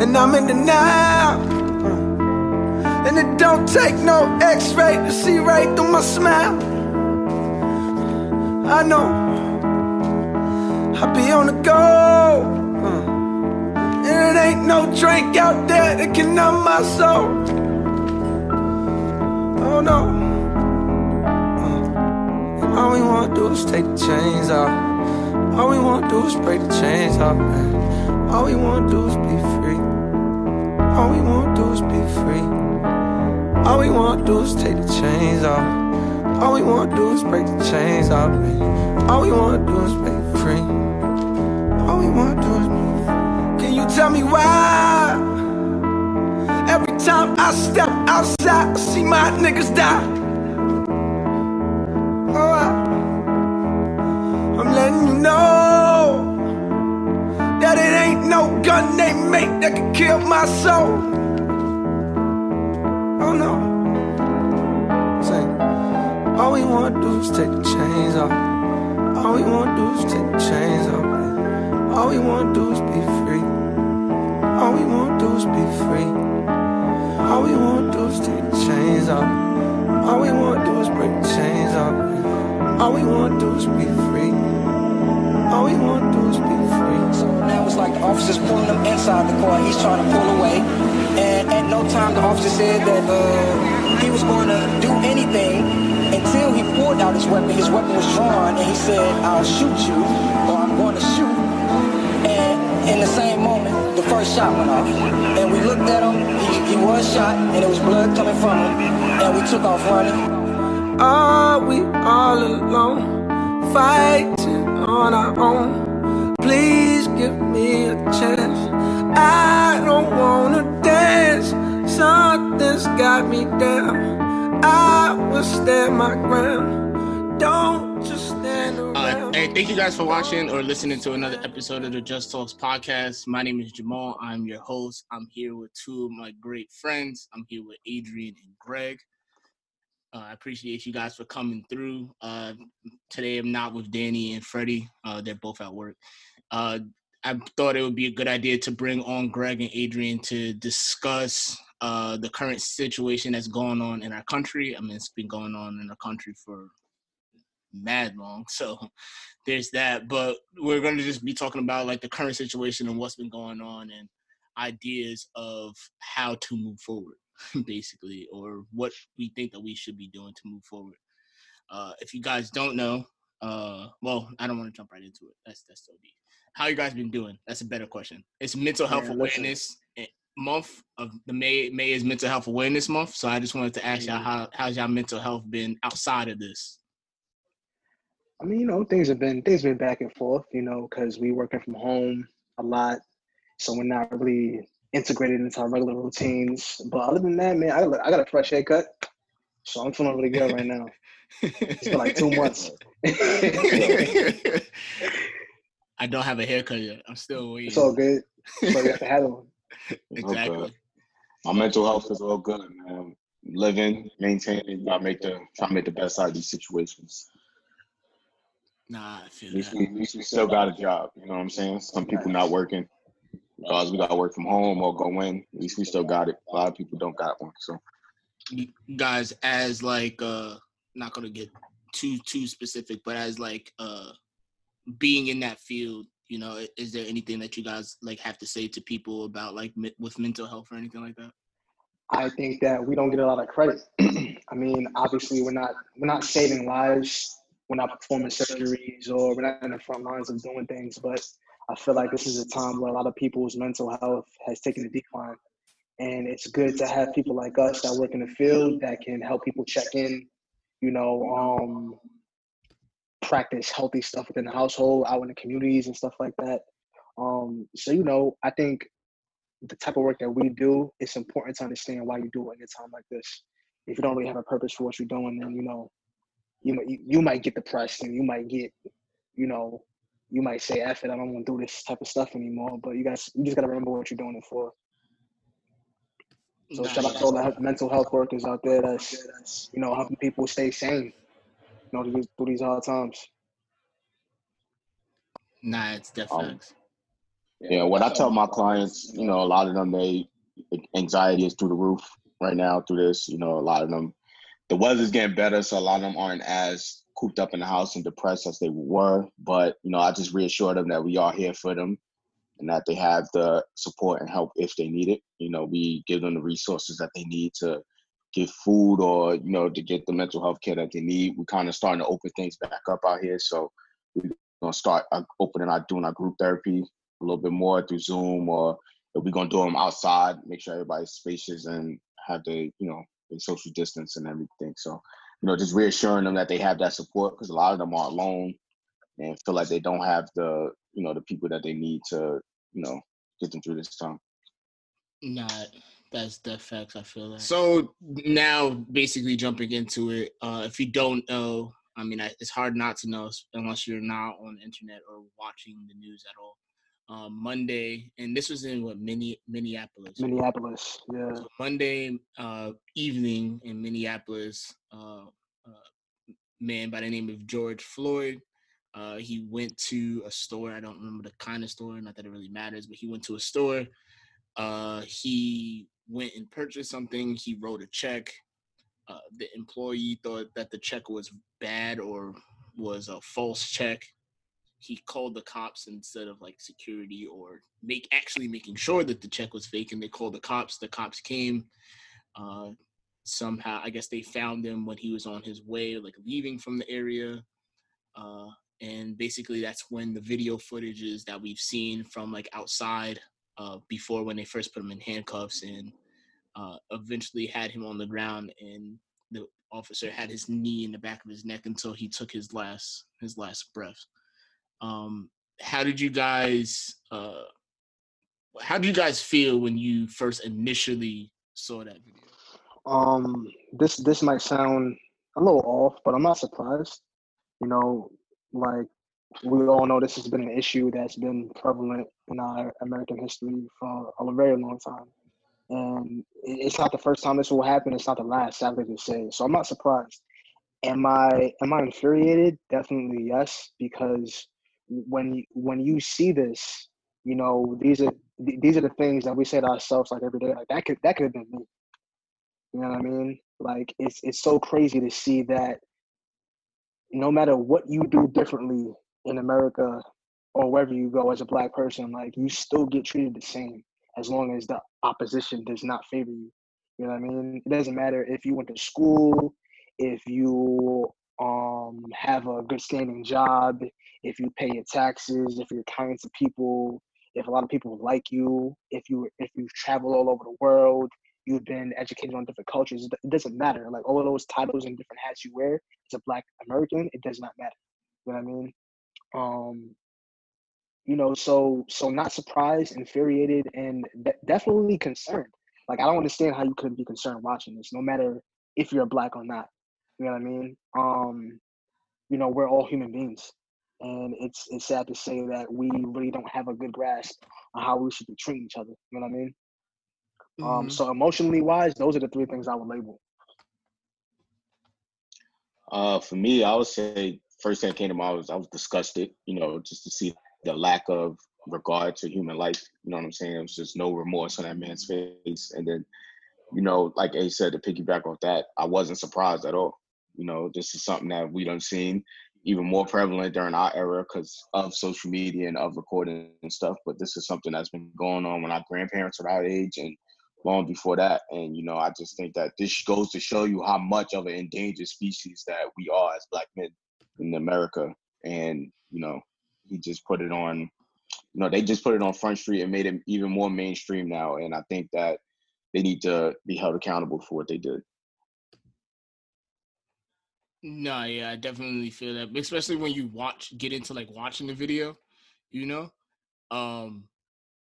and I'm in the now. And it don't take no x-ray to see right through my smile. I know I be on the go, and it ain't no drink out there that can numb my soul. Oh no. And all we wanna do is take the chains off. All we wanna do is break the chains off, man. All we wanna do is be free. All we wanna do is be free. All we wanna do is take the chains off. All we wanna do is break the chains off, man. All we wanna do is be free. All we wanna do is be free. Can you tell me why? Every time I step outside, I see my niggas die. Oh, I'm letting you know that it ain't no gun they make that can kill my soul. Oh no. All we wanna do is take the chains off. All we wanna do is take the chains off, man. All we wanna do is be free. All we wanna do is be free. All we wanna do is take the chains off. All we wanna do is break the chains off, man. All we wanna do is be free. All we wanna do is be free. So now it's like the officer's pulling him inside the car. He's trying to pull away. And at no time the officer said that he was going to do anything until he pulled out his weapon. His weapon was drawn, and he said, "I'll shoot you," or "I'm going to shoot." And in the same moment, the first shot went off. And we looked at him, he was shot, and there was blood coming from him, and we took off running. Are we all alone, fighting on our own? Please give me a chance. I don't wanna dance. Something's got me down. I will stand my ground. Don't just stand around. Hey, thank you guys for watching or listening to another episode of the Just Talks podcast. My name is Jamal. I'm your host. I'm here with two of my great friends. I'm here with Adrian and Greg. I appreciate you guys for coming through. Today I'm not with Danny and Freddie. They're both at work. I thought it would be a good idea to bring on Greg and Adrian to discuss the current situation that's going on in our country. I mean, it's been going on in our country for mad long, so there's that. But we're going to just be talking about like the current situation and what's been going on and ideas of how to move forward, basically, or what we think that we should be doing to move forward. If you guys don't know, well, I don't want to jump right into it. That's so deep. How you guys been doing? That's a better question. It's mental health awareness month of the May is mental health awareness month. So I just wanted to ask y'all, how's y'all mental health been outside of this? I mean, you know, things have been back and forth, you know, because we working from home a lot, so we're not really integrated into our regular routines. But other than that, man, I got a fresh haircut, so I'm feeling really good right now. It's been like 2 months. I don't have a haircut yet. I'm still waiting. It's all good. So you have to have one. Exactly. Okay. My mental health is all good, man. Living, maintaining, try to make the best out of these situations. Nah, I feel that. At least we still got a job. You know what I'm saying? Some people not working because we got to work from home or go in. At least we still got it. A lot of people don't got one. So, you guys, as like, not gonna get too specific, but as like, being in that field, you know, is there anything that you guys like have to say to people about like with mental health or anything like that? I think that we don't get a lot of credit. I mean, obviously we're not saving lives, we're not performing surgeries, or we're not in the front lines of doing things, but I feel like this is a time where a lot of people's mental health has taken a decline, and it's good to have people like us that work in the field that can help people check in, you know, practice healthy stuff within the household, out in the communities and stuff like that. So, you know, I think the type of work that we do, it's important to understand why you do it in a time like this. If you don't really have a purpose for what you're doing, then, you know, you might get depressed, and you might get, you know, you might say, "F it, I don't want to do this type of stuff anymore." But you just got to remember what you're doing it for. So shout out to all the mental health workers out there that's, you know, helping people stay sane, you know, through these hard times. Nah, it's definitely. Yeah, what I tell my clients, you know, a lot of them, anxiety is through the roof right now through this. You know, a lot of them, the weather's getting better, so a lot of them aren't as cooped up in the house and depressed as they were. But, you know, I just reassure them that we are here for them and that they have the support and help if they need it. You know, we give them the resources that they need to get food or, you know, to get the mental health care that they need. We're kind of starting to open things back up out here. So we're going to start opening doing our group therapy a little bit more through Zoom, or if we're going to do them outside, make sure everybody's spacious and have the, you know, the social distance and everything. So, you know, just reassuring them that they have that support, because a lot of them are alone and feel like they don't have the, you know, the people that they need to, you know, get them through this time. That's the facts, I feel like. So now basically jumping into it, if you don't know, I mean, it's hard not to know unless you're not on the internet or watching the news at all. Monday, and this was in Minneapolis. Minneapolis, yeah. So Monday evening in Minneapolis, a man by the name of George Floyd, he went to a store. I don't remember the kind of store, not that it really matters, but he went to a store. He went and purchased something. He wrote a check. The employee thought that the check was bad or was a false check. He called the cops instead of like security or making sure that the check was fake, and they called the cops. The cops came. Somehow, I guess they found him when he was on his way, like leaving from the area. And basically that's when the video footages that we've seen from like outside before, when they first put him in handcuffs and eventually had him on the ground, and the officer had his knee in the back of his neck until he took his last breath. How did you guys feel when you first initially saw that video? This might sound a little off, but I'm not surprised. You know, like, we all know this has been an issue that's been prevalent in our American history for a very long time. And it's not the first time this will happen. It's not the last, sadly to say. So I'm not surprised. Am I infuriated? Definitely yes, because when you see this, you know, these are the things that we say to ourselves like every day, like that could have been me. You know what I mean? Like, it's so crazy to see that no matter what you do differently in America or wherever you go as a black person, like, you still get treated the same as long as the opposition does not favor you. You know what I mean? It doesn't matter if you went to school, if you have a good standing job, if you pay your taxes, if you're kind to people, if a lot of people like you, if you travel all over the world, you've been educated on different cultures, it doesn't matter. Like, all of those titles and different hats you wear as a black American, it does not matter. You know what I mean? You know, so not surprised, infuriated, and definitely concerned. Like, I don't understand how you couldn't be concerned watching this, no matter if you're black or not. You know what I mean? You know, we're all human beings, and it's sad to say that we really don't have a good grasp on how we should be treating each other. You know what I mean? Mm-hmm. So emotionally wise, those are the three things I would label. For me, I would say first thing that came to mind was I was disgusted. You know, just to see the lack of regard to human life. You know what I'm saying? It was just no remorse on that man's face, and then, you know, like A said, to piggyback off that, I wasn't surprised at all. You know, this is something that we done seen even more prevalent during our era because of social media and of recording and stuff. But this is something that's been going on when our grandparents were our age and long before that. And, you know, I just think that this goes to show you how much of an endangered species that we are as black men in America. And, you know, he just put it on, you know, they just put it on Front Street and made it even more mainstream now. And I think that they need to be held accountable for what they did. No, yeah, I definitely feel that, especially when you get into watching the video, you know,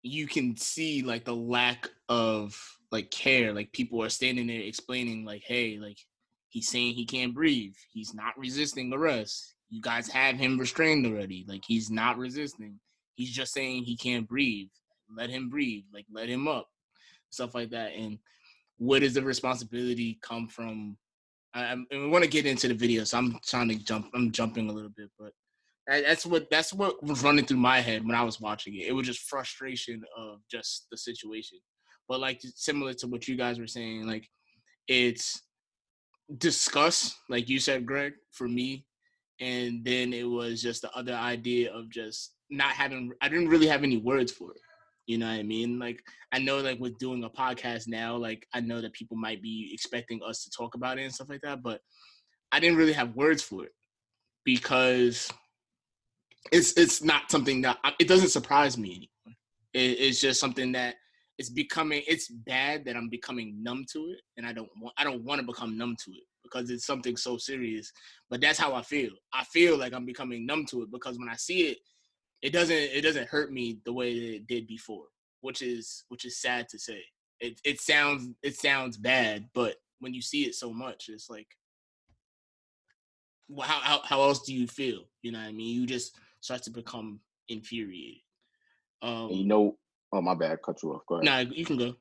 you can see like the lack of like care. Like, people are standing there explaining like, hey, like, he's saying he can't breathe. He's not resisting arrest. You guys have him restrained already. Like, he's not resisting. He's just saying he can't breathe. Let him breathe. Like, let him up. Stuff like that. And where does the responsibility come from? I want to get into the video, so I'm jumping a little bit, but That's what was running through my head when I was watching it. It was just frustration of just the situation. But like similar to what you guys were saying, like it's disgust, like you said, Greg, for me. And then it was just the other idea of just not having, I didn't really have any words for it. You know what I mean? Like, I know, like, with doing a podcast now, like, I know that people might be expecting us to talk about it and stuff like that, but I didn't really have words for it because it's not something that, it doesn't surprise me anymore. It's just something that it's bad that I'm becoming numb to it, and I don't want to become numb to it because it's something so serious, but that's how I feel. I feel like I'm becoming numb to it because when I see it, it doesn't hurt me the way that it did before, which is sad to say. It sounds bad, but when you see it so much, it's like, well, how else do you feel? You know what I mean? You just start to become infuriated. Oh, my bad, cut you off. Go ahead. Nah, you can go.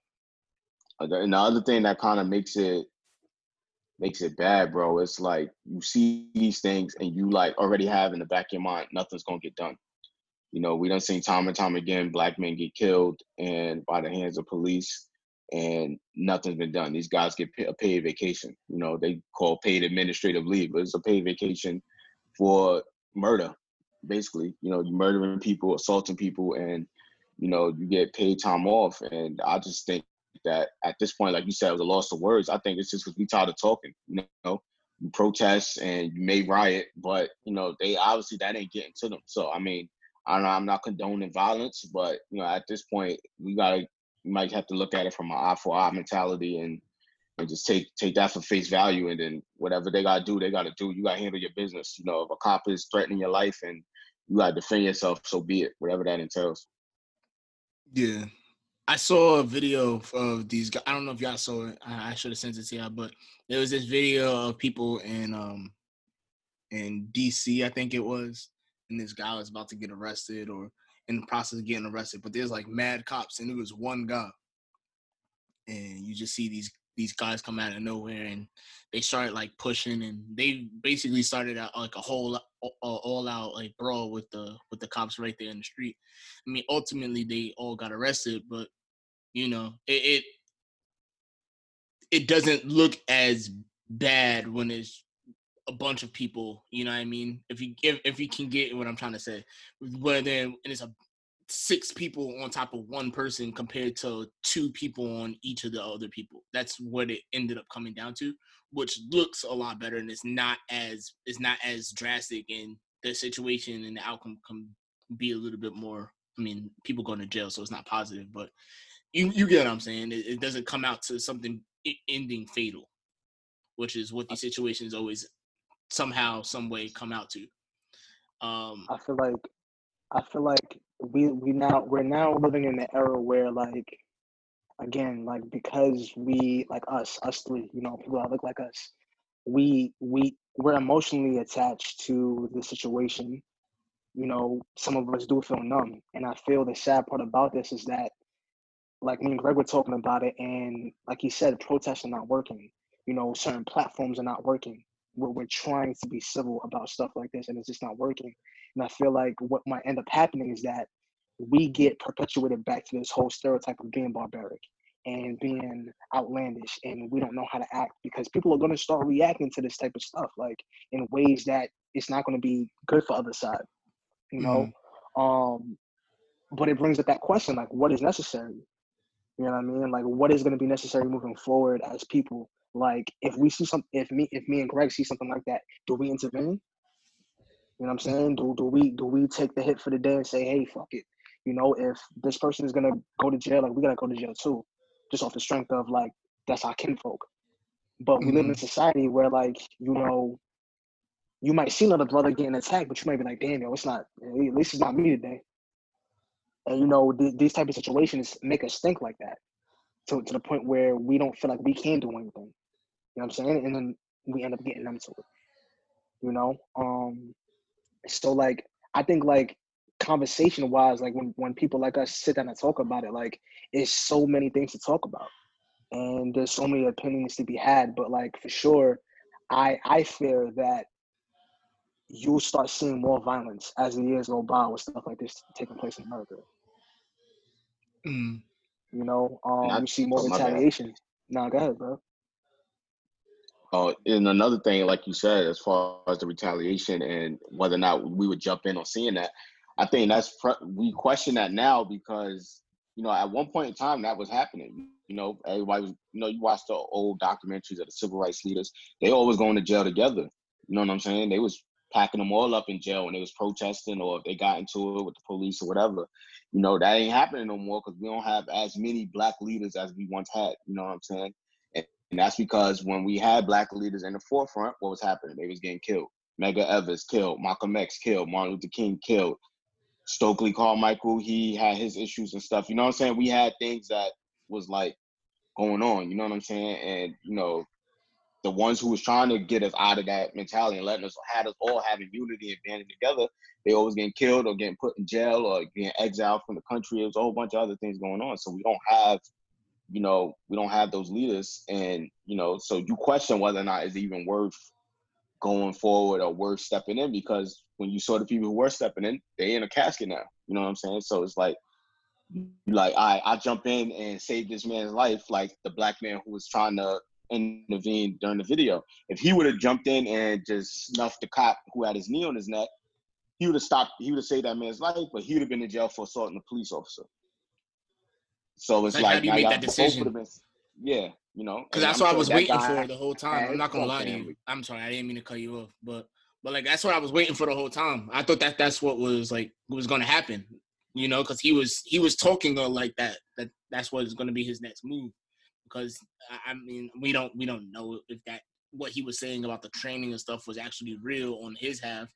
And the other thing that kind of makes it bad, bro, it's like you see these things and you like already have in the back of your mind, nothing's gonna get done. You know, we done seen time and time again, black men get killed and by the hands of police and nothing's been done. These guys get a paid vacation. You know, they call paid administrative leave, but it's a paid vacation for murder, basically. You know, you're murdering people, assaulting people, and, you know, you get paid time off. And I just think that at this point, like you said, it was a loss of words. I think it's just because we tired of talking, you know. You protest and you may riot, but, you know, they obviously, that ain't getting to them. So, I mean, I know I'm not condoning violence, but, you know, at this point, we might have to look at it from an eye for eye mentality and just take that for face value. And then whatever they got to do, they got to do. You got to handle your business. You know, if a cop is threatening your life and you got to defend yourself, so be it, whatever that entails. Yeah. I saw a video of these guys. I don't know if y'all saw it. I should have sent it to y'all, but there was this video of people in DC, I think it was. And this guy was about to get arrested or in the process of getting arrested, but there's like mad cops and it was one guy. And you just see these guys come out of nowhere and they started like pushing, and they basically started out like a whole all out like brawl with the cops right there in the street. I mean, ultimately they all got arrested, but you know, it doesn't look as bad when it's a bunch of people, you know what I mean? If you can get what I'm trying to say, and it's six people on top of one person compared to two people on each of the other people. That's what it ended up coming down to, which looks a lot better, and it's not as drastic, and the situation and the outcome can be a little bit more. I mean, people going to jail, so it's not positive, but you get what I'm saying. It doesn't come out to something ending fatal, which is what these situations always somehow, some way come out to. I feel like we're now living in an era where, like, again, like, because we, like, us three, you know, people that look like us, we're emotionally attached to the situation. You know, some of us do feel numb, and I feel the sad part about this is that, like, me and Greg were talking about it, and like he said, protests are not working. You know, certain platforms are not working. We're trying to be civil about stuff like this, and it's just not working. And I feel like what might end up happening is that we get perpetuated back to this whole stereotype of being barbaric and being outlandish, and we don't know how to act because people are going to start reacting to this type of stuff, like, in ways that it's not going to be good for other side, you know? Mm-hmm. But it brings up that question, like, what is necessary? You know what I mean? Like, what is going to be necessary moving forward as people? Like, if we see something, if me and Greg see something like that, do we intervene? You know what I'm saying? Do we take the hit for the day and say, hey, fuck it? You know, if this person is gonna go to jail, like, we gotta go to jail too, just off the strength of, like, that's our kinfolk. But we live in a society where, like, you know, you might see another brother getting attacked, but you might be like, damn, yo, it's not, at least it's not me today. And, you know, these type of situations make us think like that, to the point where we don't feel like we can do anything. You know what I'm saying? And then we end up getting them to it, you know? So, like, I think, like, conversation-wise, like, when people like us sit down and talk about it, like, it's so many things to talk about. And there's so many opinions to be had. But, like, for sure, I fear that you'll start seeing more violence as the years go by with stuff like this taking place in America. Mm. You know, you see more retaliation. Nah, go ahead, bro. And another thing, like you said, as far as the retaliation and whether or not we would jump in on seeing that, I think that's we question that now because, you know, at one point in time that was happening. You know, everybody was, you know, you watch the old documentaries of the civil rights leaders, they always going to jail together. You know what I'm saying? They was packing them all up in jail when they was protesting or if they got into it with the police or whatever. You know, that ain't happening no more because we don't have as many black leaders as we once had. You know what I'm saying? And that's because when we had black leaders in the forefront, what was happening? They was getting killed. Medgar Evers killed. Malcolm X killed. Martin Luther King killed. Stokely Carmichael, he had his issues and stuff. You know what I'm saying? We had things that was like going on. You know what I'm saying? And, you know, the ones who was trying to get us out of that mentality and letting us had us all having unity and banding together, they always getting killed or getting put in jail or getting exiled from the country. There's a whole bunch of other things going on. So we don't have, you know, we don't have those leaders. And, you know, so you question whether or not it's even worth going forward or worth stepping in, because when you saw the people who were stepping in, they in a casket now. You know what I'm saying? So it's like, I jump in and save this man's life, like the black man who was trying to intervene during the video. If he would have jumped in and just snuffed the cop who had his knee on his neck, he would have stopped, he would have saved that man's life, but he would have been in jail for assaulting a police officer. So it's like, how do you make that decision? Yeah, you know. Because that's what I was waiting for the whole time. I'm not going to lie to you. I'm sorry, I didn't mean to cut you off. But like, that's what I was waiting for the whole time. I thought that that's what was, like, was going to happen, you know, because he was talking like that that's what is going to be his next move. Because, I mean, we don't know if that what he was saying about the training and stuff was actually real on his half.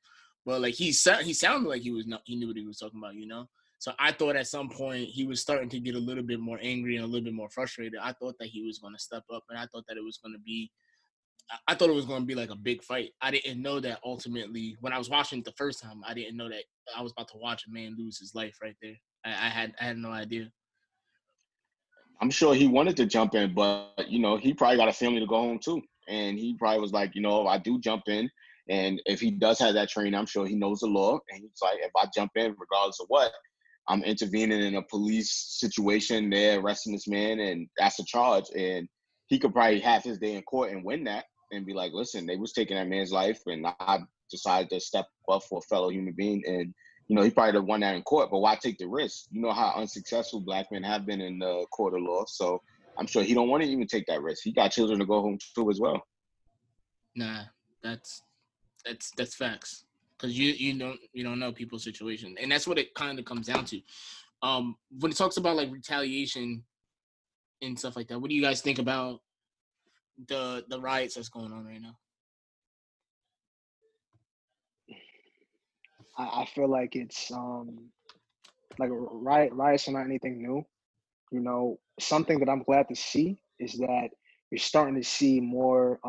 But, like, he sounded like he knew what he was talking about, you know. So I thought at some point he was starting to get a little bit more angry and a little bit more frustrated. I thought that he was going to step up, and I thought that it was going to be like a big fight. I didn't know that ultimately when I was watching it the first time, I didn't know that I was about to watch a man lose his life right there. I had no idea. I'm sure he wanted to jump in, but you know, he probably got a family to go home too. And he probably was like, you know, if I do jump in, and if he does have that training, I'm sure he knows the law. And he's like, if I jump in, regardless of what, I'm intervening in a police situation. They're arresting this man, and that's a charge. And he could probably have his day in court and win that and be like, listen, they was taking that man's life, and I decided to step up for a fellow human being. And, you know, he probably would have won that in court, but why take the risk? You know how unsuccessful black men have been in the court of law. So I'm sure he don't want to even take that risk. He got children to go home to as well. Nah, that's facts. Because you don't know people's situation. And that's what it kind of comes down to. When it talks about, like, retaliation and stuff like that, what do you guys think about the riots that's going on right now? I feel like it's, like, riots are not anything new. You know, something that I'm glad to see is that you're starting to see more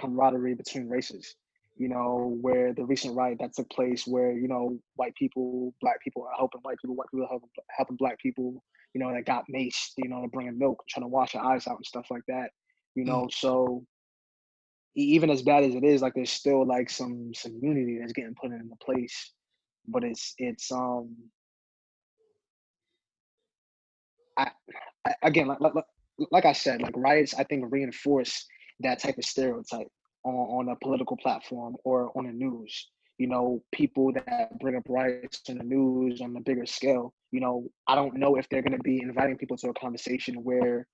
camaraderie between races. You know, where the recent riot that took place where, you know, white people, black people are helping white people, helping black people, you know, that got maced, you know, to bring in milk, trying to wash their eyes out and stuff like that, you know. Mm. So even as bad as it is, like, there's still, like, some unity that's getting put into place. But it's I again, like I said, like, riots, I think, reinforce that type of stereotype on a political platform or on the news. You know, people that bring up riots in the news on a bigger scale, you know, I don't know if they're going to be inviting people to a conversation where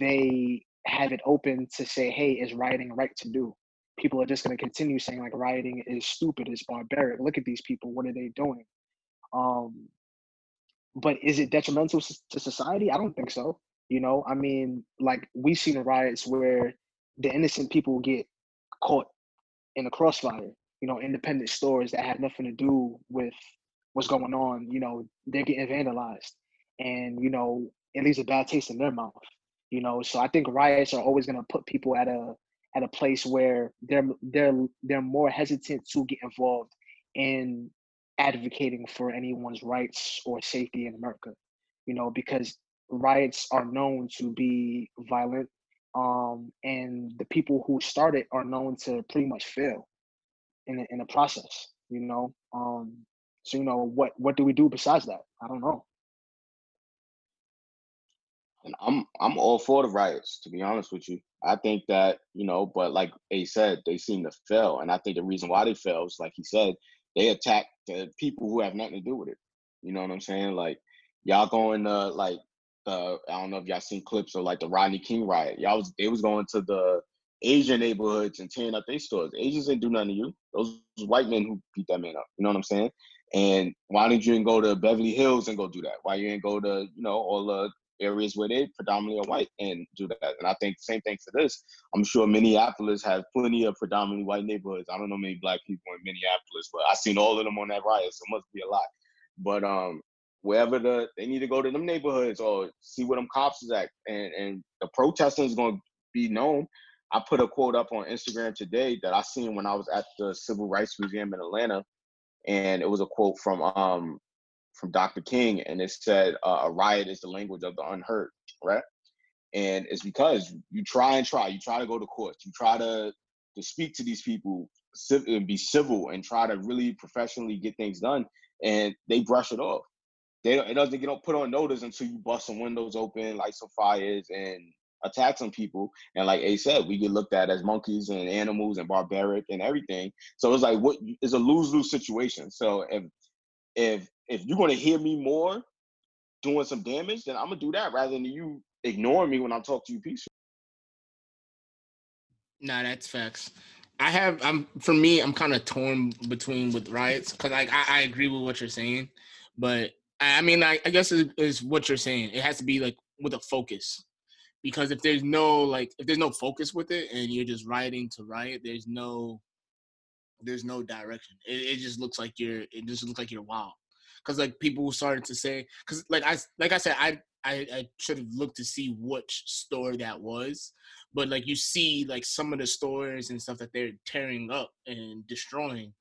they have it open to say, hey, is rioting right to do? People are just going to continue saying, like, rioting is stupid, it's barbaric, look at these people, what are they doing? But is it detrimental to society? I don't think so. You know, I mean, like, we've seen riots where the innocent people get caught in the crossfire, you know, independent stores that have nothing to do with what's going on, you know, they're getting vandalized, and, you know, it leaves a bad taste in their mouth, you know. So I think riots are always going to put people at a place where they're more hesitant to get involved in advocating for anyone's rights or safety in America, you know, because riots are known to be violent. And the people who started are known to pretty much fail. in the process, you know. So, you know, what do we do besides that? I don't know. And I'm all for the riots, to be honest with you. I think that, you know, but like A said, they seem to fail. And I think the reason why they fail is, like he said, they attack the people who have nothing to do with it. You know what I'm saying? Like, y'all going to, like, I don't know if y'all seen clips of, like, the Rodney King riot. They was going to the Asian neighborhoods and tearing up their stores. The Asians didn't do nothing to you. Those white men who beat that man up. You know what I'm saying? And why didn't you go to Beverly Hills and go do that? Why you didn't go to, you know, all the areas where they predominantly are white and do that? And I think the same thing for this. I'm sure Minneapolis has plenty of predominantly white neighborhoods. I don't know many black people in Minneapolis, but I seen all of them on that riot, so it must be a lot. But wherever they need to go to them neighborhoods or see where them cops is at, and the protesting is going to be known. I put a quote up on Instagram today that I seen when I was at the Civil Rights Museum in Atlanta, and it was a quote from Dr. King, and it said, a riot is the language of the unheard, right? And it's because you try to go to court, you try to speak to these people and be civil and try to really professionally get things done, and they brush it off. It doesn't get put on notice until you bust some windows open, light some fires, and attack some people. And like A said, we get looked at as monkeys and animals and barbaric and everything. So it's like, it's a lose-lose situation. So if you're going to hear me more doing some damage, then I'm going to do that rather than you ignoring me when I talk to you peacefully. Nah, that's facts. I'm kind of torn between with riots because like I agree with what you're saying, but I mean, I guess it's what you're saying. It has to be like with a focus, because if there's no focus with it and you're just rioting to riot, there's no direction. It just looks like you're wild. Because like people started to say, because like I said, I should have looked to see which store that was, but like you see like some of the stores and stuff that they're tearing up and destroying,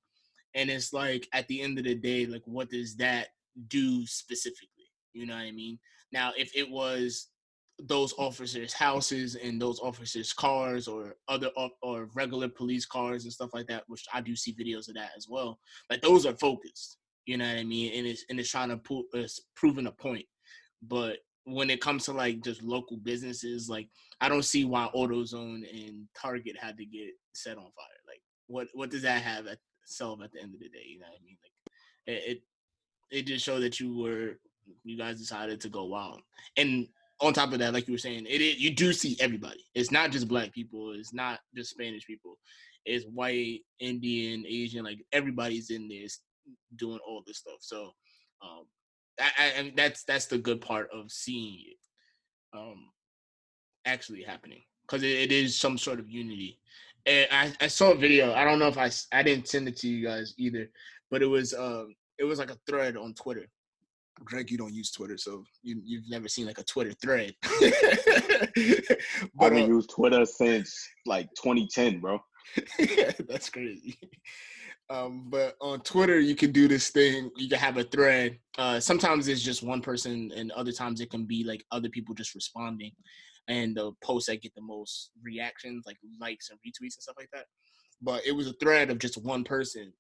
and it's like at the end of the day, like what does that do specifically? You know what I mean? Now if it was those officers' houses and those officers' cars or other or regular police cars and stuff like that, which I do see videos of that as well, like those are focused. You know what I mean? And it's trying to proving a point. But when it comes to like just local businesses, like I don't see why AutoZone and Target had to get set on fire. Like what does that have at itself at the end of the day? You know what I mean? Like it just showed that you guys decided to go wild. And on top of that, like you were saying, you do see everybody. It's not just black people. It's not just Spanish people. It's white, Indian, Asian. Like everybody's in there doing all this stuff. So I that's the good part of seeing it actually happening, because it is some sort of unity. And I saw a video. I don't know if I didn't send it to you guys either, but it was like a thread on Twitter. Greg, you don't use Twitter, so you've never seen like a Twitter thread. But I haven't used Twitter since like 2010, bro. Yeah, that's crazy. But on Twitter, you can do this thing. You can have a thread. Sometimes it's just one person, and other times it can be like other people just responding. And the posts that get the most reactions, like likes and retweets and stuff like that. But it was a thread of just one person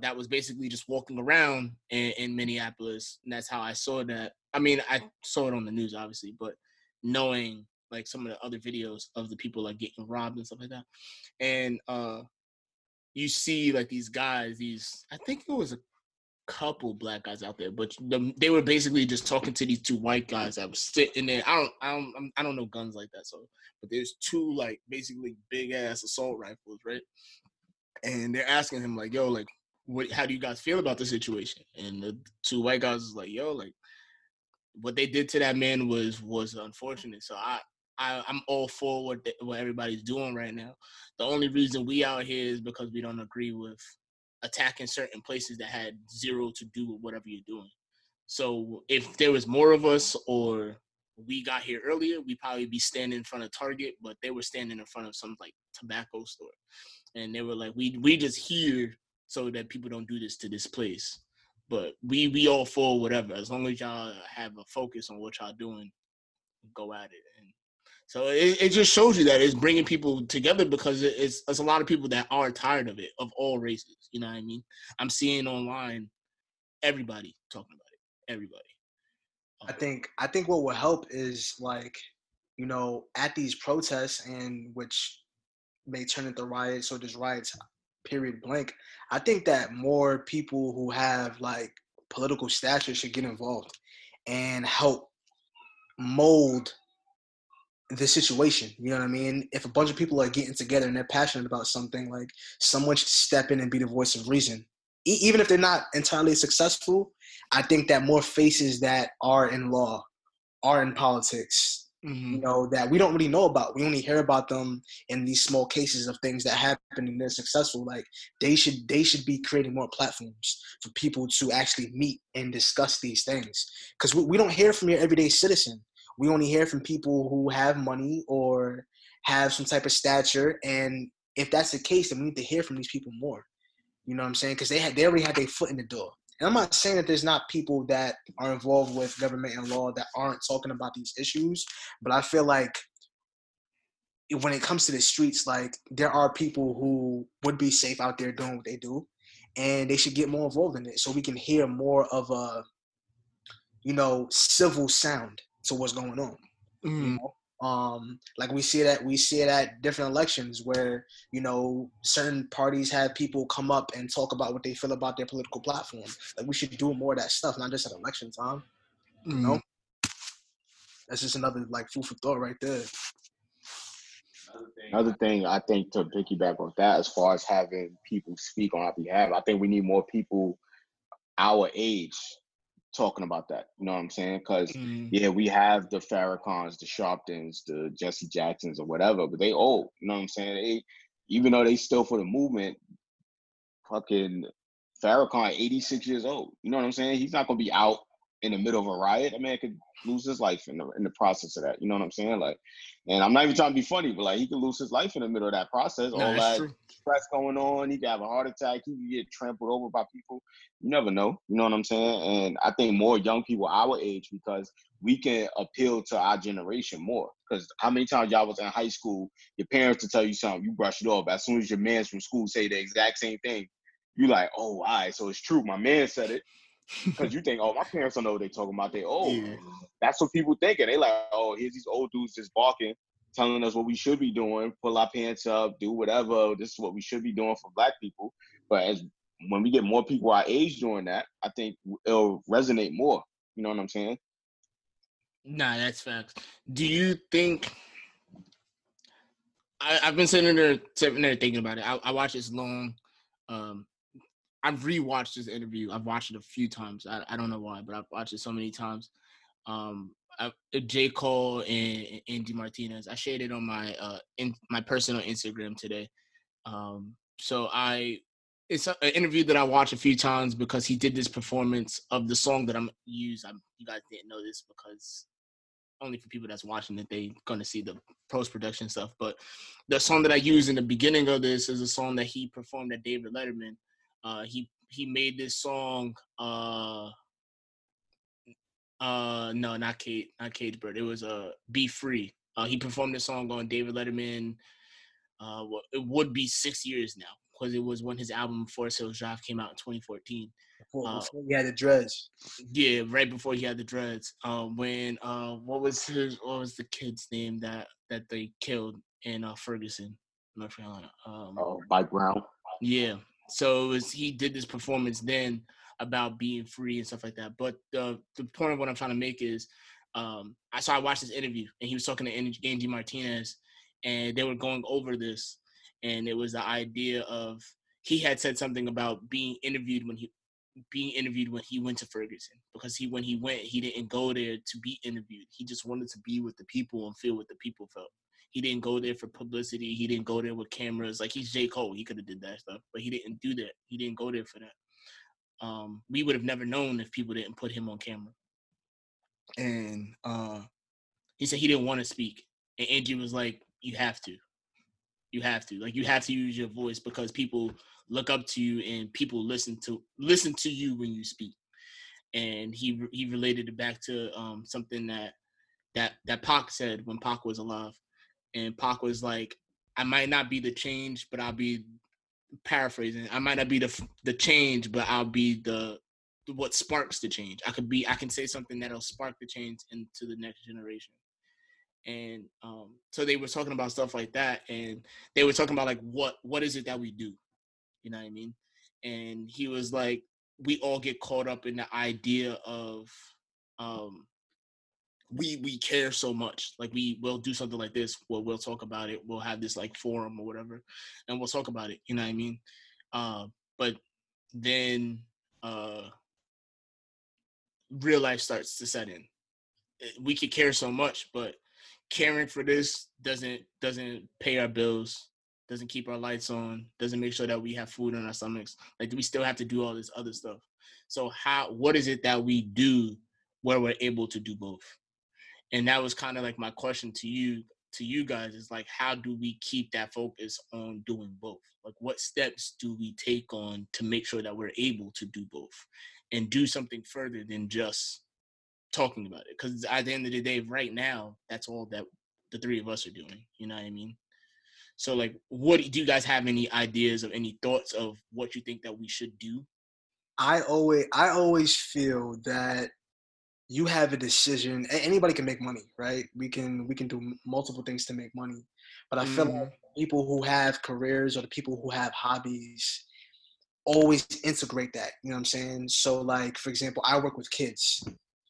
that was basically just walking around in Minneapolis. And that's how I saw that. I mean, I saw it on the news, obviously, but knowing like some of the other videos of the people like getting robbed and stuff like that. And you see like these guys, I think it was a couple black guys out there, but they were basically just talking to these two white guys that was sitting there. I don't know guns like that, so, but there's two like basically big ass assault rifles, right? And they're asking him like, yo, like, how do you guys feel about the situation? And the two white guys was like, yo, like, what they did to that man was unfortunate. So I'm all for what everybody's doing right now. The only reason we out here is because we don't agree with attacking certain places that had zero to do with whatever you're doing. So if there was more of us or we got here earlier, we'd probably be standing in front of Target, but they were standing in front of some like tobacco store. And they were like, we just here so that people don't do this to this place. But we all for whatever, as long as y'all have a focus on what y'all doing, go at it. And So it just shows you that it's bringing people together, because it's a lot of people that are tired of it, of all races. You know what I mean? I'm seeing online everybody talking about it. Everybody. I think what will help is, like, you know, at these protests, and which may turn into riots or just riots, period, blank. I think that more people who have, like, political stature should get involved and help mold the situation. You know what I mean? If a bunch of people are getting together and they're passionate about something, like, someone should step in and be the voice of reason. Even if they're not entirely successful, I think that more faces that are in law, are in politics, mm-hmm. you know, that we don't really know about. We only hear about them in these small cases of things that happen and they're successful. Like, they should be creating more platforms for people to actually meet and discuss these things. Because we don't hear from your everyday citizen. We only hear from people who have money or have some type of stature. And if that's the case, then we need to hear from these people more. You know what I'm saying? Because they already had their foot in the door. And I'm not saying that there's not people that are involved with government and law that aren't talking about these issues, but I feel like when it comes to the streets, like, there are people who would be safe out there doing what they do, and they should get more involved in it so we can hear more of a, you know, civil sound to what's going on. Mm. You know? Like, we see it at different elections where, you know, certain parties have people come up and talk about what they feel about their political platform. Like, we should do more of that stuff, not just at election time. You mm-hmm. know, that's just another, like, food for thought right there. Another thing I think, to piggyback off that, as far as having people speak on our behalf, I think we need more people our age talking about that, you know what I'm saying? Because yeah, we have the Farrakhans, the Sharptons, the Jesse Jacksons, or whatever, but they old, you know what I'm saying? They, even though they still for the movement, fucking Farrakhan, 86 years old, you know what I'm saying? He's not gonna be out in the middle of a riot. I mean, it could lose his life in the process of that, you know what I'm saying? Like, and I'm not even trying to be funny, but, like, he could lose his life in the middle of that process. No, all that true. Stress going on, he could have a heart attack, he could get trampled over by people. You never know, you know what I'm saying? And I think more young people our age, because we can appeal to our generation more. Because how many times y'all was in high school, your parents to tell you something, you brush it off. As soon as your man's from school say the exact same thing, you like, oh, all right, so it's true. My man said it. Because you think, oh, my parents don't know what they're talking about. They old. Yeah. That's what people thinking. They like, oh, here's these old dudes just barking, telling us what we should be doing, pull our pants up, do whatever. This is what we should be doing for black people. But when we get more people our age doing that, I think it'll resonate more. You know what I'm saying? Nah, that's facts. Do you think... I've been sitting there thinking about it. I watched this long... I've rewatched this interview. I've watched it a few times. I don't know why, but I've watched it so many times. J. Cole and Angie Martinez. I shared it on my my personal Instagram today. It's an interview that I watched a few times because he did this performance of the song that I'm used. You guys didn't know this because only for people that's watching it, they gonna see the post-production stuff. But the song that I used in the beginning of this is a song that he performed at David Letterman. He made this song. No, not Cage Bird. It was "Be Free." He performed this song on David Letterman. It would be 6 years now because it was when his album "Forest Hills Drive" came out in 2014. Before he had the dreads. Yeah, right before he had the dreads. What was the kid's name that they killed in Ferguson, North Carolina? Mike Brown. Yeah. So he did this performance then about being free and stuff like that. But the point of what I'm trying to make is, I watched this interview and he was talking to Angie Martinez and they were going over this. And it was the idea of, he had said something about being interviewed when he went to Ferguson, because when he went, he didn't go there to be interviewed. He just wanted to be with the people and feel what the people felt. He didn't go there for publicity. He didn't go there with cameras. Like, he's J. Cole. He could have did that stuff, but he didn't do that. He didn't go there for that. We would have never known if people didn't put him on camera. And he said he didn't want to speak. And Angie was like, you have to. Like, you have to use your voice because people look up to you and people listen to you when you speak. And he related it back to something that that Pac said when Pac was alive. And Pac was like, I might not be the change, but I'll be, paraphrasing, I might not be the change, but I'll be the what sparks the change. I can say something that'll spark the change into the next generation. And so they were talking about stuff like that, and they were talking about like what is it that we do, you know what I mean? And he was like, we all get caught up in the idea of we care so much. Like, we will do something like this. We'll talk about it. We'll have this like forum or whatever, and we'll talk about it. You know what I mean? But then real life starts to set in. We could care so much, but caring for this doesn't pay our bills, doesn't keep our lights on, doesn't make sure that we have food on our stomachs. Like, we still have to do all this other stuff. So what is it that we do where we're able to do both? And that was kind of like my question to you guys, is like, how do we keep that focus on doing both? Like, what steps do we take on to make sure that we're able to do both and do something further than just talking about it? Because at the end of the day, right now, that's all that the three of us are doing. You know what I mean? So like, do you guys have any ideas or any thoughts of what you think that we should do? I always feel that you have a decision. Anybody can make money, right? We can do multiple things to make money. But I feel like people who have careers or the people who have hobbies always integrate that. You know what I'm saying? So like, for example, I work with kids.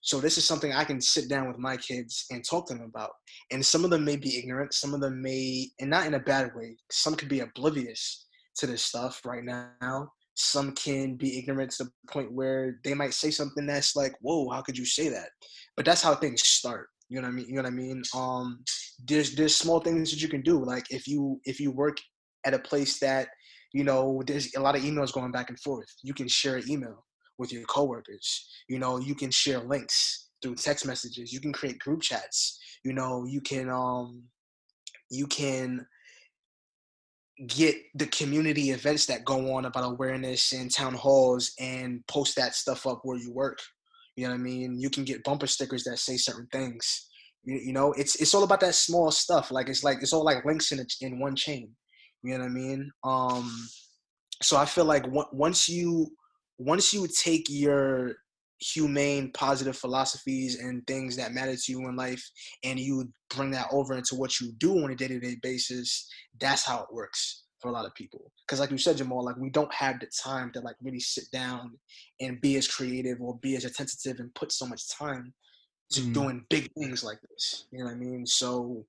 So this is something I can sit down with my kids and talk to them about. And some of them may be ignorant. Some of them may, and not in a bad way, some could be oblivious to this stuff right now. Some can be ignorant to the point where they might say something that's like, whoa, how could you say that? But that's how things start. You know what I mean? You know what I mean? There's small things that you can do. Like, if you work at a place that, you know, there's a lot of emails going back and forth, you can share an email with your coworkers. You know, you can share links through text messages. You can create group chats. You know, you can get the community events that go on about awareness and town halls and post that stuff up where you work. You know what I mean? You can get bumper stickers that say certain things. You know, it's all about that small stuff. Like it's all like links in one chain. You know what I mean? So I feel like once you take your humane, positive philosophies and things that matter to you in life, and you bring that over into what you do on a day-to-day basis, that's how it works for a lot of people. Because like you said, Jamal, like, we don't have the time to like really sit down and be as creative or be as attentive and put so much time to doing big things like this. You know what I mean? So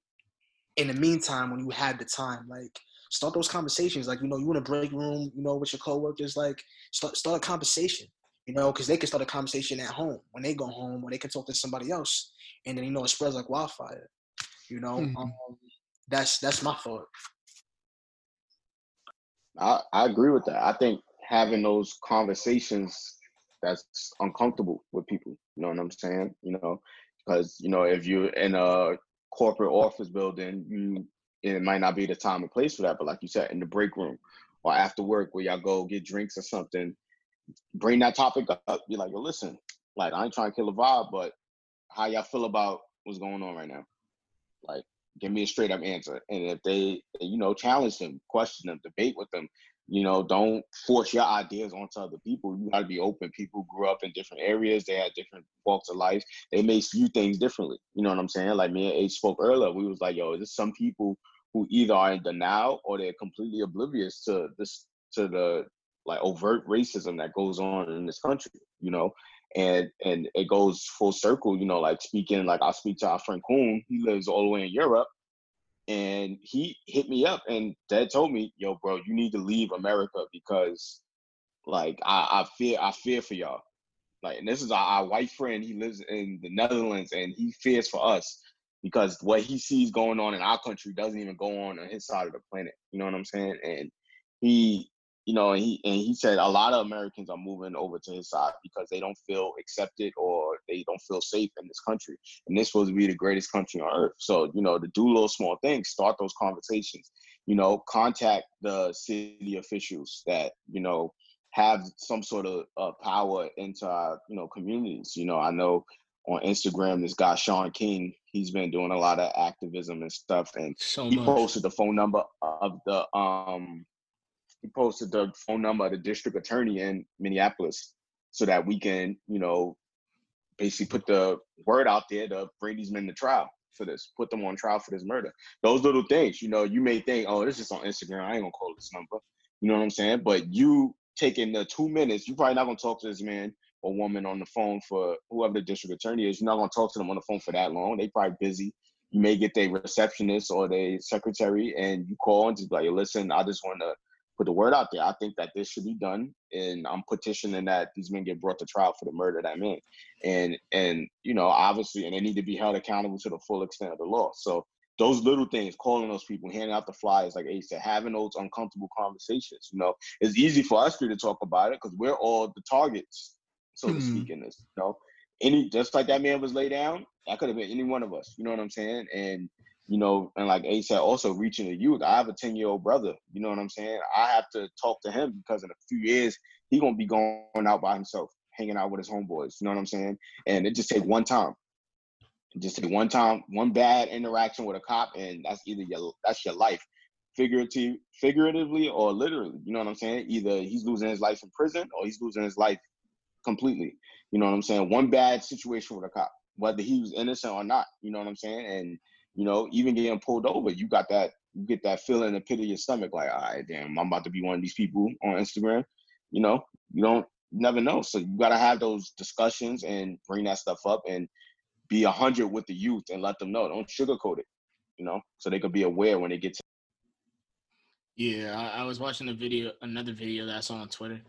in the meantime, when you have the time, like, start those conversations. Like, you know, you in a break room, you know, with your coworkers, like, start a conversation. You know, because they can start a conversation at home when they go home, or they can talk to somebody else, and then, you know, it spreads like wildfire. You know, that's my thought. I agree with that. I think having those conversations that's uncomfortable with people. You know what I'm saying? You know, because, you know, if you're in a corporate office building, it might not be the time and place for that. But like you said, in the break room or after work, where y'all go get drinks or something, bring that topic up. Be like, yo, listen, like, I ain't trying to kill a vibe, but how y'all feel about what's going on right now? Like, give me a straight up answer. And if they, you know, challenge them, question them, debate with them, you know, don't force your ideas onto other people. You gotta be open. People grew up in different areas. They had different walks of life. They may view things differently. You know what I'm saying? Like, me and H spoke earlier. We was like, yo, there's some people who either are in denial or they're completely oblivious to this, to the, like, overt racism that goes on in this country, you know, and it goes full circle, you know, like, speaking, like, I speak to our friend Kuhn, he lives all the way in Europe, and he hit me up and dad told me, yo, bro, you need to leave America because, like, I fear for y'all. Like, and this is our white friend, he lives in the Netherlands, and he fears for us because what he sees going on in our country doesn't even go on his side of the planet. You know what I'm saying? And he said a lot of Americans are moving over to his side because they don't feel accepted or they don't feel safe in this country. And this was supposed to be the greatest country on earth. So, you know, to do little small things, start those conversations, you know, contact the city officials that, you know, have some sort of power into our, you know, communities. You know, I know on Instagram, this guy, Sean King, he's been doing a lot of activism and stuff. And so he posted the phone number of the, he posted the phone number of the district attorney in Minneapolis so that we can, you know, basically put the word out there to bring these men to trial for this, put them on trial for this murder. Those little things, you know, you may think, oh, this is on Instagram, I ain't gonna call this number. You know what I'm saying? But you taking the 2 minutes, you're probably not gonna talk to this man or woman on the phone for whoever the district attorney is. You're not gonna talk to them on the phone for that long. They probably busy. You may get their receptionist or their secretary, and you call and just be like, listen, I just wanna put the word out there. I think that this should be done, and I'm petitioning that these men get brought to trial for the murder of that man. And you know, obviously, and they need to be held accountable to the full extent of the law. So those little things, calling those people, handing out the flyers, like Ace said, having those uncomfortable conversations. You know, it's easy for us to talk about it because we're all the targets, so to speak, in this. You know, just like that man was laid down, that could have been any one of us. You know what I'm saying? And you know, and like Ace said, also reaching the youth. I have a 10-year-old brother. You know what I'm saying? I have to talk to him because in a few years, he's going to be going out by himself, hanging out with his homeboys. You know what I'm saying? And it just takes one time. It just takes one time, one bad interaction with a cop, and that's either your life, figuratively or literally. You know what I'm saying? Either he's losing his life in prison or he's losing his life completely. You know what I'm saying? One bad situation with a cop, whether he was innocent or not. You know what I'm saying? And you know, even getting pulled over, you get that feeling in the pit of your stomach, like, all right, damn, I'm about to be one of these people on Instagram. You know, you never know. So you got to have those discussions and bring that stuff up and be 100 with the youth and let them know. Don't sugarcoat it, you know, so they could be aware when they get to. Yeah, I was watching another video that's on Twitter.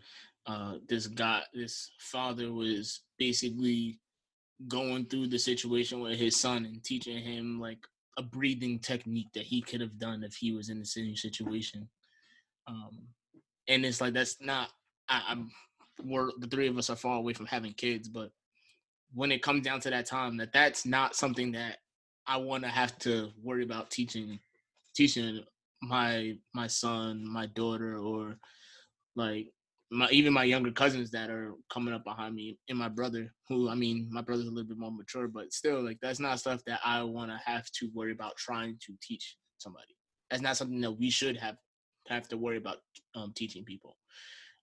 This father was basically going through the situation with his son and teaching him, like, a breathing technique that he could have done if he was in the same situation. And it's like, that's not, the three of us are far away from having kids, but when it comes down to that time, that's not something that I want to have to worry about teaching my son, my daughter, or like even my younger cousins that are coming up behind me, and my brother, who, I mean, my brother's a little bit more mature, but still, like, that's not stuff that I want to have to worry about trying to teach somebody. That's not something that we should have to worry about teaching people.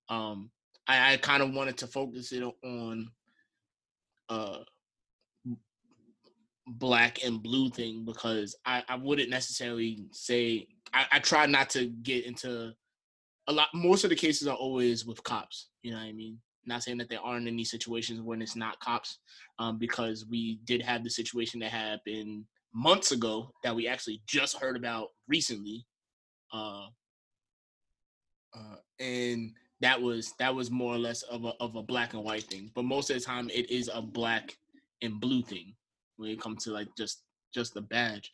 I kind of wanted to focus it on black and blue thing, because I wouldn't necessarily say, I try not to get into most of the cases are always with cops, you know what I mean? Not saying that there aren't any situations when it's not cops, because we did have the situation that happened months ago that we actually just heard about recently. And that was more or less of a black and white thing. But most of the time it is a black and blue thing when it comes to, like, just the badge.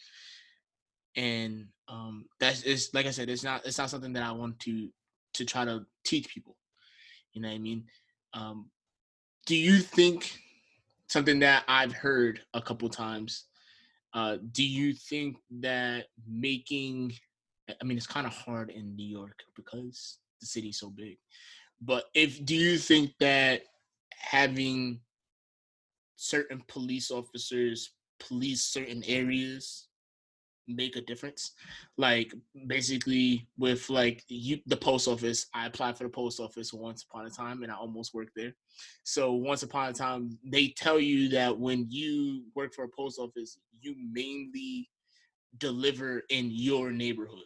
And that's like I said, it's not something that I want to try to teach people, you know what I mean? Do you think something that I've heard a couple times, do you think that it's kind of hard in New York because the city's so big, but do you think that having certain police officers police certain areas make a difference? Like, basically, with, like, the post office, I applied for the post office once upon a time, and I almost worked there. So once upon a time, they tell you that when you work for a post office, you mainly deliver in your neighborhood.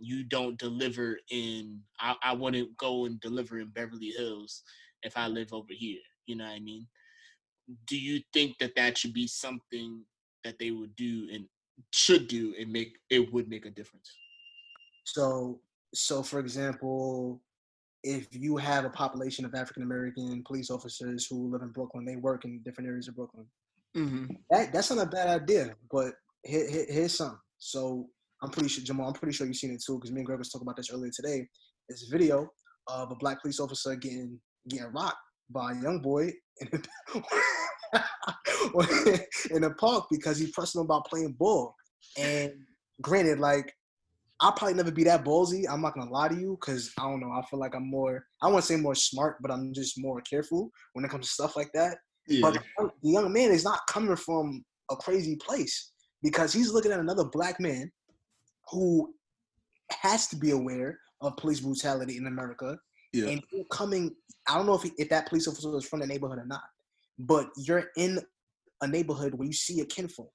You don't deliver in, I wouldn't go and deliver in Beverly Hills if I live over here, you know what I mean? Do you think that should be something that they would do would make a difference? So for example, if you have a population of African American police officers who live in Brooklyn, they work in different areas of Brooklyn. Mm-hmm. That's not a bad idea, but here's something. So I'm pretty sure, Jamal, you've seen it too, because me and Greg was talking about this earlier today. It's a video of a black police officer getting rocked by a young boy in a park because he's pressing him about playing ball. And granted, like, I'll probably never be that ballsy, I'm not gonna lie to you, because I don't know, I feel like I'm more, I wouldn't say more smart, but I'm just more careful when it comes to stuff like that. Yeah. But the young man is not coming from a crazy place, because he's looking at another black man who has to be aware of police brutality in America. Yeah. And you're coming, I don't know if that police officer was from the neighborhood or not, but you're in a neighborhood where you see a kinfolk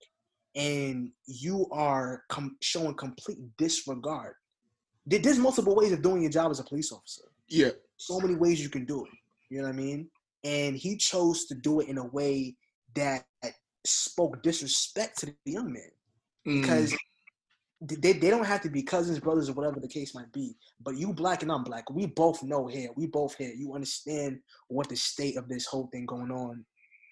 and you are showing complete disregard. There's multiple ways of doing your job as a police officer. Yeah. So many ways you can do it. You know what I mean? And he chose to do it in a way that spoke disrespect to the young man. Because they don't have to be cousins, brothers, or whatever the case might be. But you black and I'm black. We both know here. We both here. You understand what the state of this whole thing going on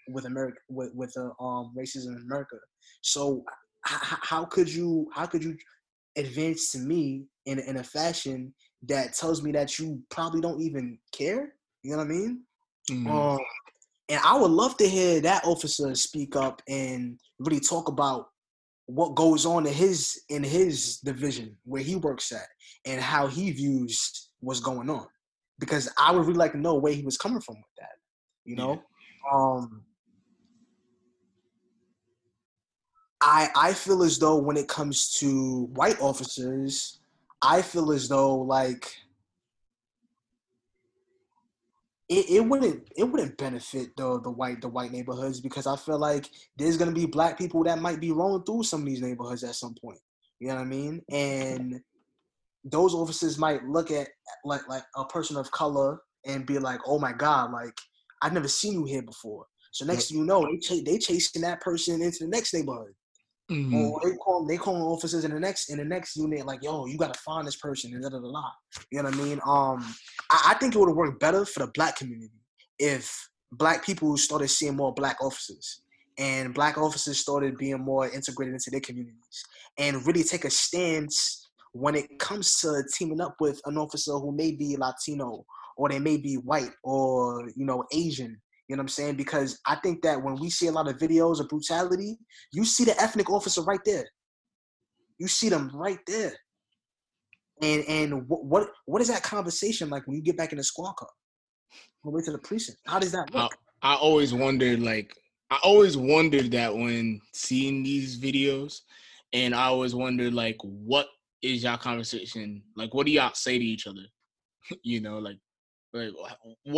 with America, with racism in America. So how could you advance to me in a fashion that tells me that you probably don't even care? You know what I mean? And I would love to hear that officer speak up and really talk about what goes on in his division where he works at and how he views what's going on, because I would really like to know where he was coming from with that, you know? Yeah. I feel as though when it comes to white officers, I feel as though like it wouldn't benefit the white neighborhoods, because I feel like there's gonna be black people that might be rolling through some of these neighborhoods at some point. You know what I mean? And those officers might look at like a person of color and be like, oh my God, like I've never seen you here before. So next thing you know, they chasing that person into the next neighborhood. Mm-hmm. Or they calling officers in the next unit like, yo, you gotta find this person and da da da da. You know what I mean? I think it would have worked better for the black community if black people started seeing more black officers and black officers started being more integrated into their communities and really take a stance when it comes to teaming up with an officer who may be Latino or they may be white or, you know, Asian. You know what I'm saying? Because I think that when we see a lot of videos of brutality, you see the ethnic officer right there. You see them right there. And what is that conversation like when you get back in the squad car? On the way to the precinct. How does that look? I always wondered that when seeing these videos, and I always wondered like, what is y'all conversation? Like, what do y'all say to each other? You know, like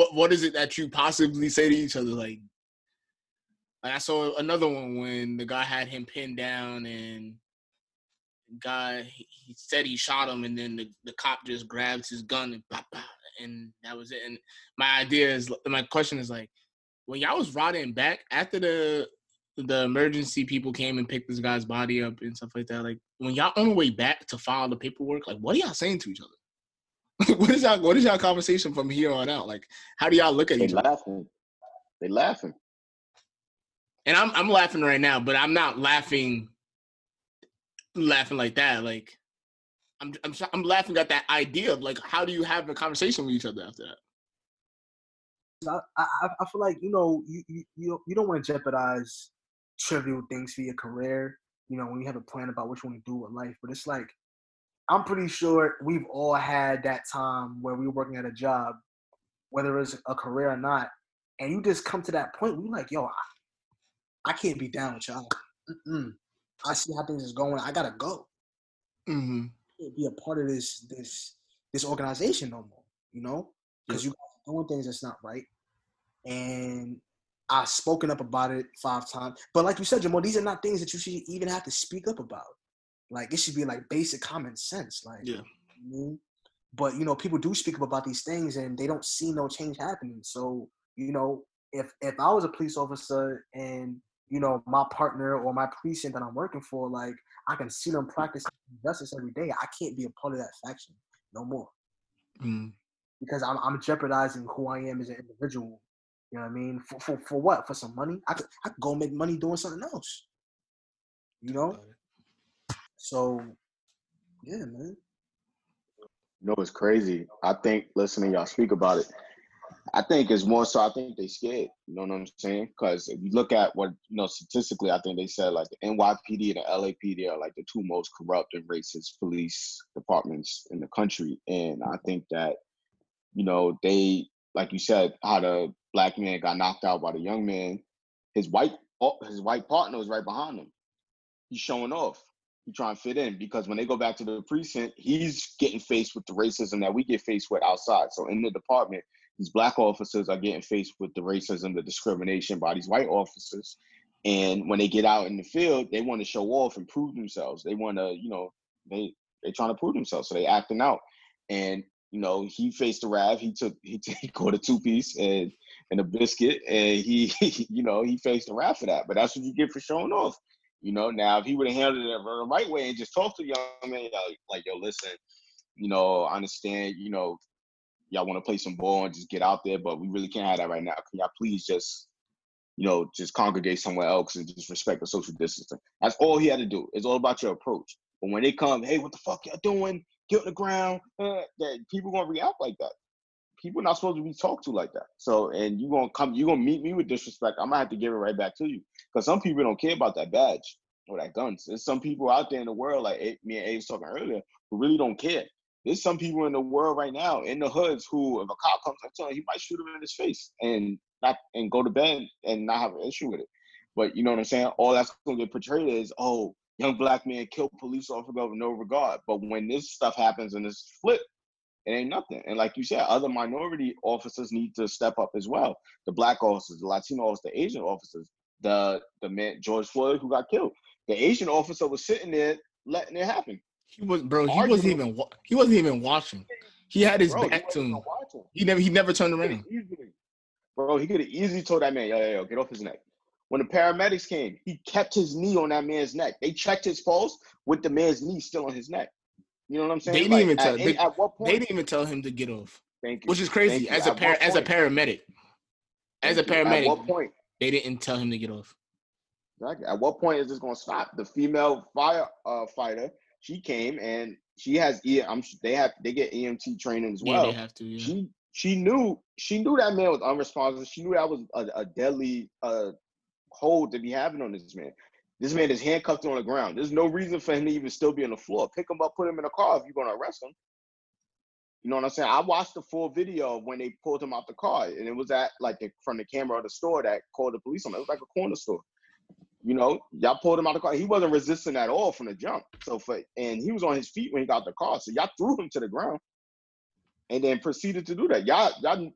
what is it that you possibly say to each other? Like I saw another one when the guy had him pinned down and the guy, he said he shot him, and then the cop just grabs his gun and bah, bah, and that was it. And my question is like, when y'all was riding back after the emergency people came and picked this guy's body up and stuff like that, like when y'all on the way back to file the paperwork, like what are y'all saying to each other? What is y'all conversation from here on out? Like, how do y'all look at each other? They laughing. And I'm laughing right now, but I'm not laughing like that. Like, I'm laughing at that idea of like, how do you have a conversation with each other after that? I feel like, you know, you don't want to jeopardize trivial things for your career. You know, when you have a plan about what you want to do with life, but it's like, I'm pretty sure we've all had that time where we were working at a job, whether it's a career or not, and you just come to that point where you're like, yo, I can't be down with y'all. Mm-mm. I see how things is going. I got to go. Mm-hmm. I can't be a part of this organization no more, you know, because you guys are doing things that's not right. And I've spoken up about it 5 times. But like you said, Jamal, these are not things that you should even have to speak up about. Like, it should be, like, basic common sense. Like, yeah. You know? But, you know, people do speak up about these things, and they don't see no change happening. So, you know, if I was a police officer and, you know, my partner or my precinct that I'm working for, like, I can see them practicing justice every day. I can't be a part of that faction no more. Mm. Because I'm jeopardizing who I am as an individual. You know what I mean? For what? For some money? I could go make money doing something else. You know? So, yeah, man. You know, it's crazy. I think listening y'all speak about it, I think it's more so I think they scared. You know what I'm saying? Because if you look at what, you know, statistically, I think they said like the NYPD and the LAPD are like the 2 most corrupt and racist police departments in the country. And I think that, you know, they, like you said, how the black man got knocked out by the young man, His white partner was right behind him. He's showing off. He's trying to fit in, because when they go back to the precinct, he's getting faced with the racism that we get faced with outside. So in the department, these black officers are getting faced with the racism, the discrimination by these white officers. And when they get out in the field, they want to show off and prove themselves. They want to, you know, they're trying to prove themselves. So they acting out. And, you know, he faced the wrath. He caught a two-piece and a biscuit, and he faced the wrath for that. But that's what you get for showing off. You know, now if he would have handled it the right way and just talked to the young man, like, yo, listen, you know, I understand, you know, y'all want to play some ball and just get out there, but we really can't have that right now. Can y'all please just, you know, just congregate somewhere else and just respect the social distancing? That's all he had to do. It's all about your approach. But when they come, hey, what the fuck y'all doing? Get on the ground. That people gonna react like that. People not supposed to be talked to like that. So, and you gonna meet me with disrespect. I'm gonna have to give it right back to you. Because some people don't care about that badge or that guns. There's some people out there in the world, like me and Abe was talking earlier, who really don't care. There's some people in the world right now in the hoods who, if a cop comes up to him, he might shoot him in his face and go to bed and not have an issue with it. But you know what I'm saying? All that's gonna get portrayed is, oh, young black man killed police officer with no regard. But when this stuff happens and it's flipped, it ain't nothing. And like you said, other minority officers need to step up as well. The black officers, the Latino officers, the Asian officers, the man George Floyd who got killed. The Asian officer was sitting there letting it happen. He wasn't even watching. He had his back to him. He never turned around. He could have easily told that man, yo, get off his neck. When the paramedics came, he kept his knee on that man's neck. They checked his pulse with the man's knee still on his neck. You know what I'm saying? They didn't even tell him to get off. Thank you. Which is crazy. As a paramedic, at what point they didn't tell him to get off? Exactly. At what point is this going to stop? The female firefighter, she came and she has they get EMT training as well. Yeah, they have to. Yeah. She knew that man was unresponsive. She knew that was a deadly hold to be having on this man. This man is handcuffed on the ground. There's no reason for him to even still be on the floor. Pick him up, put him in a car if you're going to arrest him. You know what I'm saying? I watched the full video of when they pulled him out the car, and it was from the camera of the store that called the police on him. It was like a corner store. You know, y'all pulled him out the car. He wasn't resisting at all from the jump. And he was on his feet when he got the car. So y'all threw him to the ground and then proceeded to do that. Y'all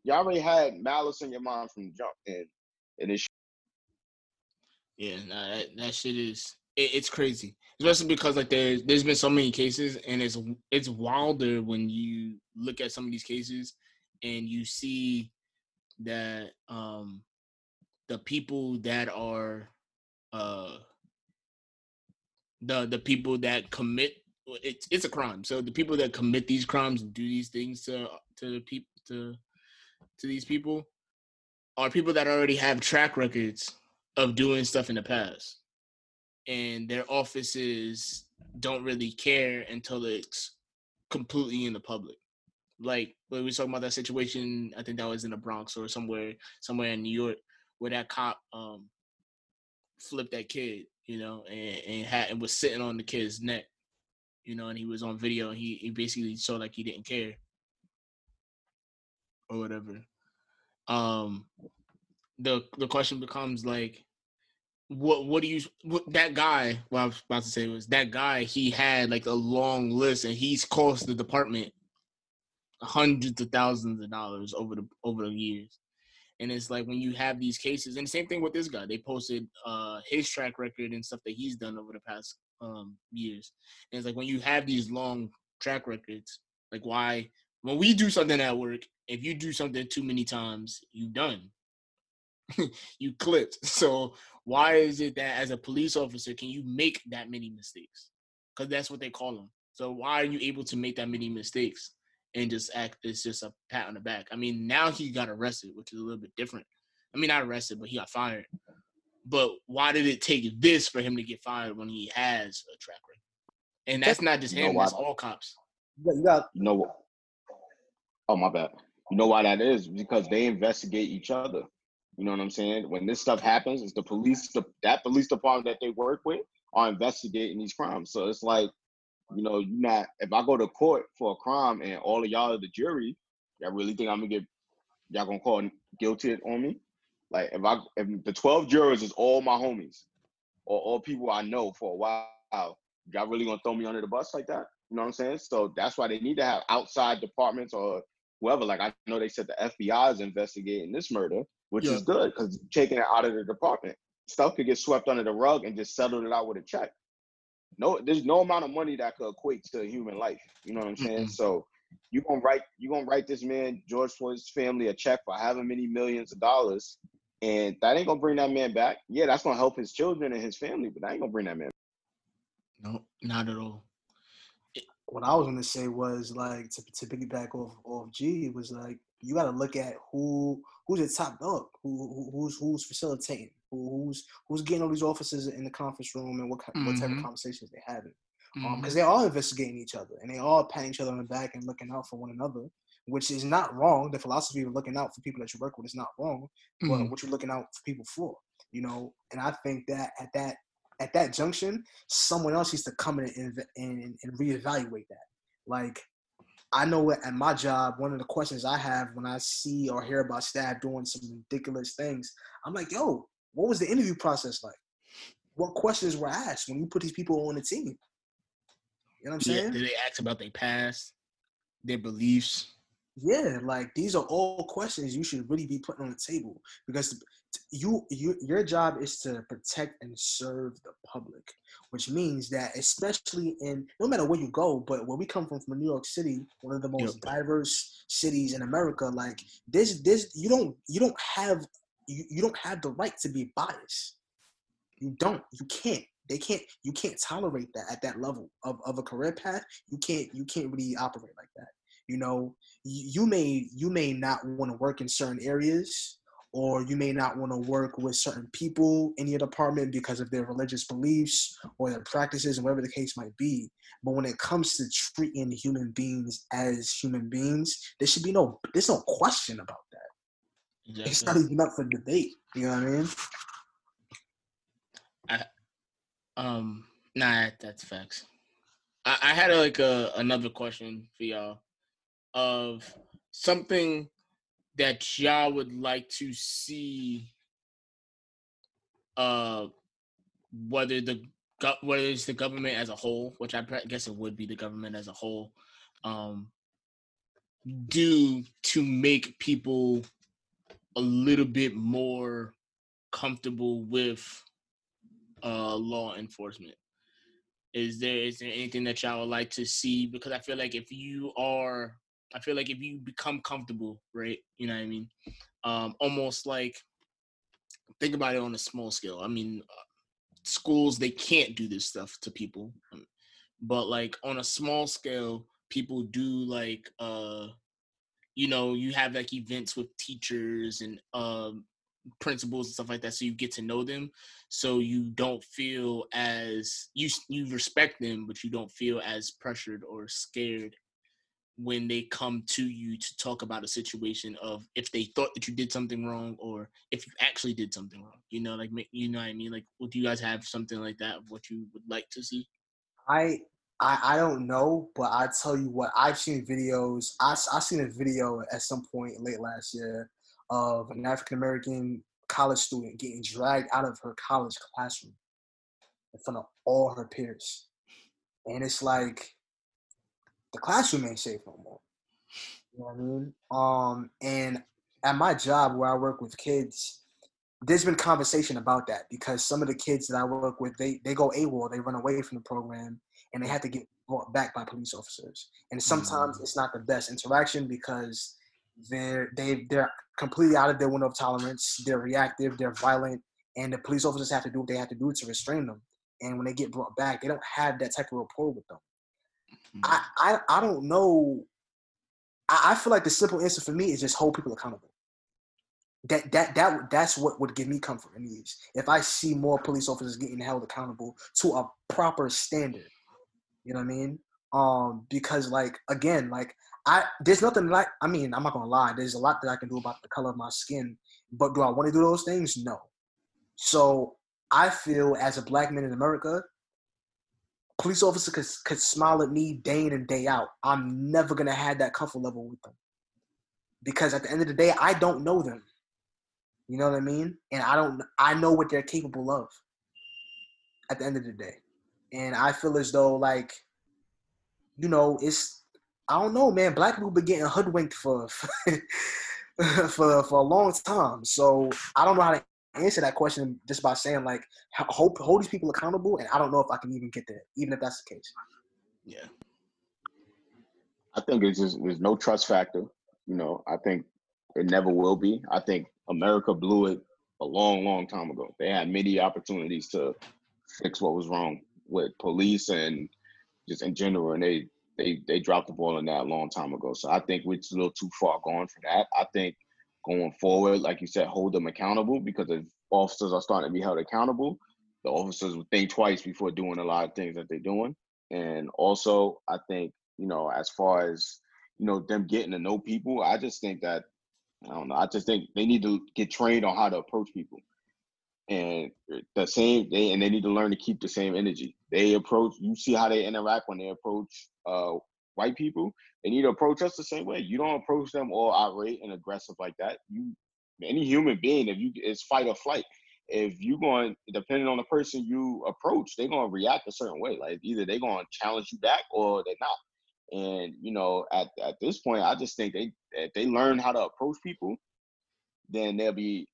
already had malice in your mind from the jump. And it's... Yeah, nah, that shit is it's crazy, especially because like there's been so many cases, and it's wilder when you look at some of these cases and you see that the people that are the people that commit it's a crime. So the people that commit these crimes and do these things to these people are people that already have track records of doing stuff in the past, and their offices don't really care until it's completely in the public. Like when we were talking about that situation, I think that was in the Bronx or somewhere in New York, where that cop flipped that kid, you know, and was sitting on the kid's neck, you know, and he was on video, and he basically showed like he didn't care or whatever. The question becomes like, that guy, he had like a long list, and he's cost the department hundreds of thousands of dollars over the years. And it's like when you have these cases, and the same thing with this guy, they posted his track record and stuff that he's done over the past years. And it's like when you have these long track records, like why, when we do something at work, if you do something too many times, you done. You clipped. So why is it that as a police officer can you make that many mistakes? Because that's what they call them. So why are you able to make that many mistakes and just act? It's just a pat on the back. I mean, now he got arrested, which is a little bit different. I mean, not arrested, but he got fired. But why did it take this for him to get fired when he has a track record? And that's not just him. That's all cops. Oh, my bad. You know why that is? Because they investigate each other. You know what I'm saying? When this stuff happens, it's the police, that police department that they work with are investigating these crimes. So it's like, you know, if I go to court for a crime and all of y'all are the jury, y'all really think I'm gonna get, y'all gonna call guilty on me? Like if the 12 jurors is all my homies or all people I know for a while, y'all really gonna throw me under the bus like that? You know what I'm saying? So that's why they need to have outside departments or whoever. Like I know they said the FBI is investigating this murder, which is good because taking it out of the department. Stuff could get swept under the rug and just settled it out with a check. No, there's no amount of money that could equate to a human life. You know what I'm saying? So you gonna write this man, George Floyd's family, a check for however many millions of dollars, and that ain't gonna bring that man back. Yeah, that's gonna help his children and his family, but that ain't gonna bring that man back. No, not at all. What I was gonna say was, like, to piggyback off G, was like, you gotta look at who's the top dog, who's facilitating, who's getting all these officers in the conference room, and what type of conversations they're having. Because they are investigating each other, and they all patting each other on the back and looking out for one another, which is not wrong. The philosophy of looking out for people that you work with is not wrong, but what you're looking out for people for, you know. And I think that at that junction, someone else needs to come in and reevaluate that. Like, I know at my job, one of the questions I have when I see or hear about staff doing some ridiculous things, I'm like, yo, what was the interview process like? What questions were asked when you put these people on the team? You know what I'm saying? Did they ask about their past, their beliefs? Yeah, like, these are all questions you should really be putting on the table, because your job is to protect and serve the public, which means that, especially in, no matter where you go, but where we come from New York City, one of the most diverse cities in America, like, this you don't have the right to be biased. You can't tolerate that at that level of a career path. You can't really operate like that. You know, you may not want to work in certain areas, or you may not want to work with certain people in your department because of their religious beliefs or their practices and whatever the case might be. But when it comes to treating human beings as human beings, there's no question about that. Exactly. It's not even up for debate. You know what I mean? Nah, that's facts. I had another question for y'all, of something that y'all would like to see, whether it's the government as a whole, which I guess it would be the government as a whole, do to make people a little bit more comfortable with law enforcement. Is there anything that y'all would like to see? Because I feel like if you become comfortable, right? You know what I mean? Almost like, think about it on a small scale. I mean, schools, they can't do this stuff to people, but like on a small scale, people do, like, you know, you have like events with teachers and principals and stuff like that, so you get to know them, so you don't feel as you respect them, but you don't feel as pressured or scared when they come to you to talk about a situation of if they thought that you did something wrong or if you actually did something wrong. You know, like, you know what I mean? Like, do you guys have something like that of what you would like to see? I don't know, but I tell you what, I've seen videos. I seen a video at some point late last year of an African-American college student getting dragged out of her college classroom in front of all her peers. And it's like, the classroom ain't safe no more. You know what I mean? And at my job where I work with kids, there's been conversation about that, because some of the kids that I work with, they go AWOL, they run away from the program, and they have to get brought back by police officers. And sometimes it's not the best interaction, because they're completely out of their window of tolerance. They're reactive, they're violent, and the police officers have to do what they have to do to restrain them. And when they get brought back, they don't have that type of rapport with them. I don't know. I feel like the simple answer for me is just hold people accountable. That's what would give me comfort and ease. If I see more police officers getting held accountable to a proper standard, you know what I mean? Because, like, again, like, there's nothing, like, I mean, I'm not gonna lie, there's a lot that I can do about the color of my skin, but do I want to do those things? No. So I feel, as a black man in America, police officer could smile at me day in and day out. I'm never going to have that comfort level with them, because at the end of the day, I don't know them. You know what I mean? And I know what they're capable of at the end of the day. And I feel as though, like, you know, it's, I don't know, man, black people been getting hoodwinked for a long time. So I don't know how to answer that question just by saying, like, hold these people accountable. And I don't know if I can even get there, even if that's the case. Yeah. I think it's just, there's no trust factor. You know, I think it never will be. I think America blew it a long, long time ago. They had many opportunities to fix what was wrong with police and just in general. And they dropped the ball on that a long time ago. So I think we're a little too far gone for that. I think going forward, like you said, hold them accountable, because if officers are starting to be held accountable, the officers will think twice before doing a lot of things that they're doing. And also, I think, you know, as far as, you know, them getting to know people, I just think that, I don't know, I just think they need to get trained on how to approach people. And the same, they need to learn to keep the same energy. They approach, you see how they interact when they approach white people. They need to approach us the same way. You don't approach them all irate and aggressive like that. Any human being, it's fight or flight. If you going, depending on the person you approach, they're going to react a certain way. Like, either they're going to challenge you back or they're not. And, you know, at this point, I just think if they learn how to approach people, then they'll be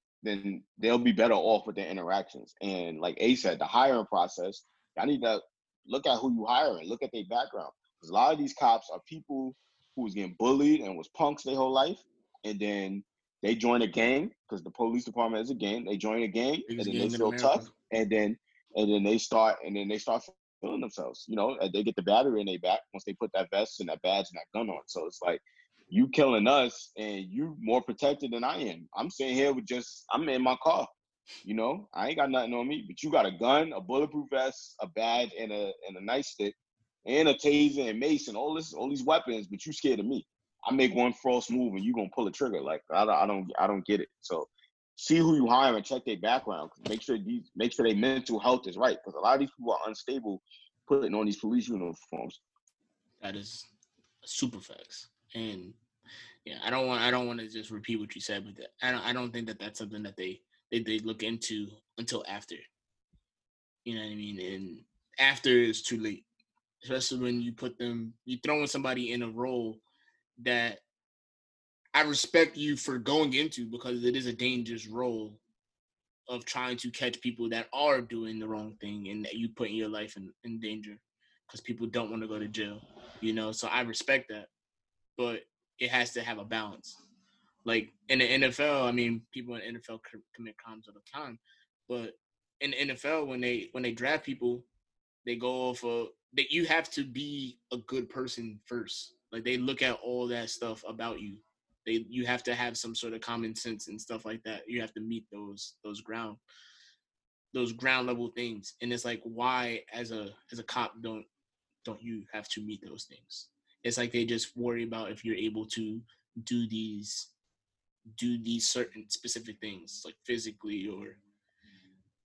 better off with their interactions. And like A said, the hiring process, I need to look at who you hiring, look at their background. Because a lot of these cops are people who was getting bullied and was punks their whole life. And then they join a gang, because the police department is a gang. They join a gang, and then they feel tough. And then they start feeling themselves, you know, they get the battery in their back once they put that vest and that badge and that gun on. So it's like, you killing us, and you more protected than I am. I'm sitting here I'm in my car, you know, I ain't got nothing on me, but you got a gun, a bulletproof vest, a badge, and a nightstick, and a taser and mace and all these weapons, but you scared of me. I make one false move and you gonna pull a trigger. Like, I don't get it. So see who you hire and check their background. Make sure their mental health is right, because a lot of these people are unstable putting on these police uniforms. That is super facts. And yeah, I don't want to just repeat what you said, but I don't think that that's something that they look into until after. You know what I mean? And after is too late, especially when you throwing somebody in a role that I respect you for going into, because it is a dangerous role of trying to catch people that are doing the wrong thing and that you putting your life in danger, because people don't want to go to jail, you know? So I respect that, but it has to have a balance. Like in the NFL, I mean, people in the NFL commit crimes all the time, but in the NFL, when they draft people, they go off of that. You have to be a good person first. Like, they look at all that stuff about you. You have to have some sort of common sense and stuff like that. You have to meet those ground level things. And it's like, why as a cop don't you have to meet those things? It's like they just worry about if you're able to do these certain specific things, like physically or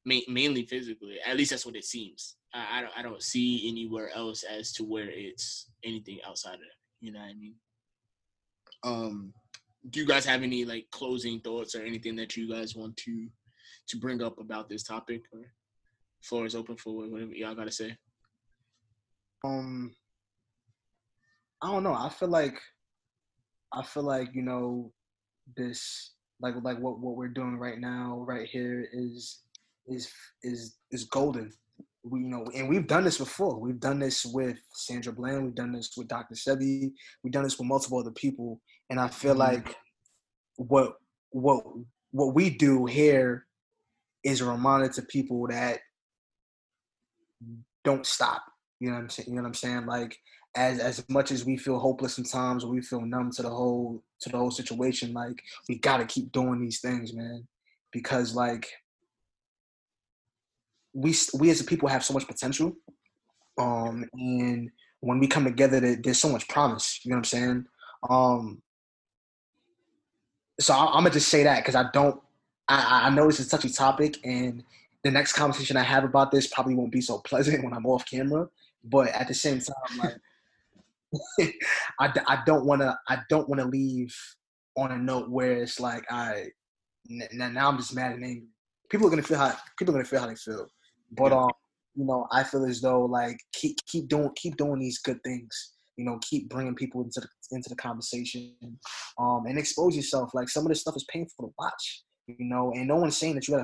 mainly physically. At least that's what it seems. I don't see anywhere else as to where it's anything outside of that. You know what I mean? Do you guys have any like closing thoughts or anything that you guys want to bring up about this topic? Or floor is open for whatever y'all gotta say. I don't know. I feel like, you know, this like what we're doing right now, right here is golden. We, you know, and we've done this before. We've done this with Sandra Bland. We've done this with Dr. Sebi. We've done this with multiple other people. And I feel like what we do here is a reminder to people that don't stop. You know what I'm saying? Like, as much as we feel hopeless sometimes, or we feel numb to the whole situation, like, we got to keep doing these things, man, because like, we as a people have so much potential, and when we come together, there's so much promise. You know what I'm saying? So I'm gonna just say that, because I know this is a touchy topic, and the next conversation I have about this probably won't be so pleasant when I'm off camera. But at the same time, like, I don't wanna leave on a note where it's like, all right, now I'm just mad and angry. People are gonna feel how they feel. But I feel as though like keep doing these good things. You know, keep bringing people into the conversation, and expose yourself. Like, some of this stuff is painful to watch. You know, and no one's saying that you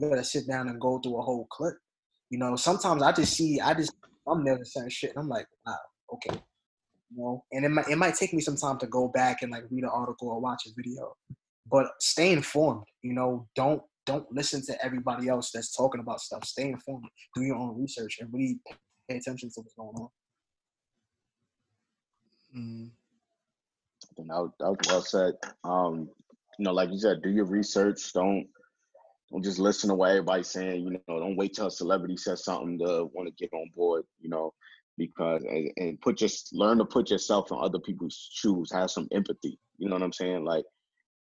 gotta sit down and go through a whole clip. You know, sometimes I just I'm never saying shit, and I'm like, wow, okay. You know, and it might take me some time to go back and like read an article or watch a video, but stay informed. You know, don't listen to everybody else that's talking about stuff. Stay informed, do your own research, and really pay attention to what's going on. Mm. I think that was well said. Like you said, do your research. Don't just listen to what everybody's saying. You know, don't wait till a celebrity says something to want to get on board. You know, because and learn to put yourself in other people's shoes. Have some empathy. You know what I'm saying? Like,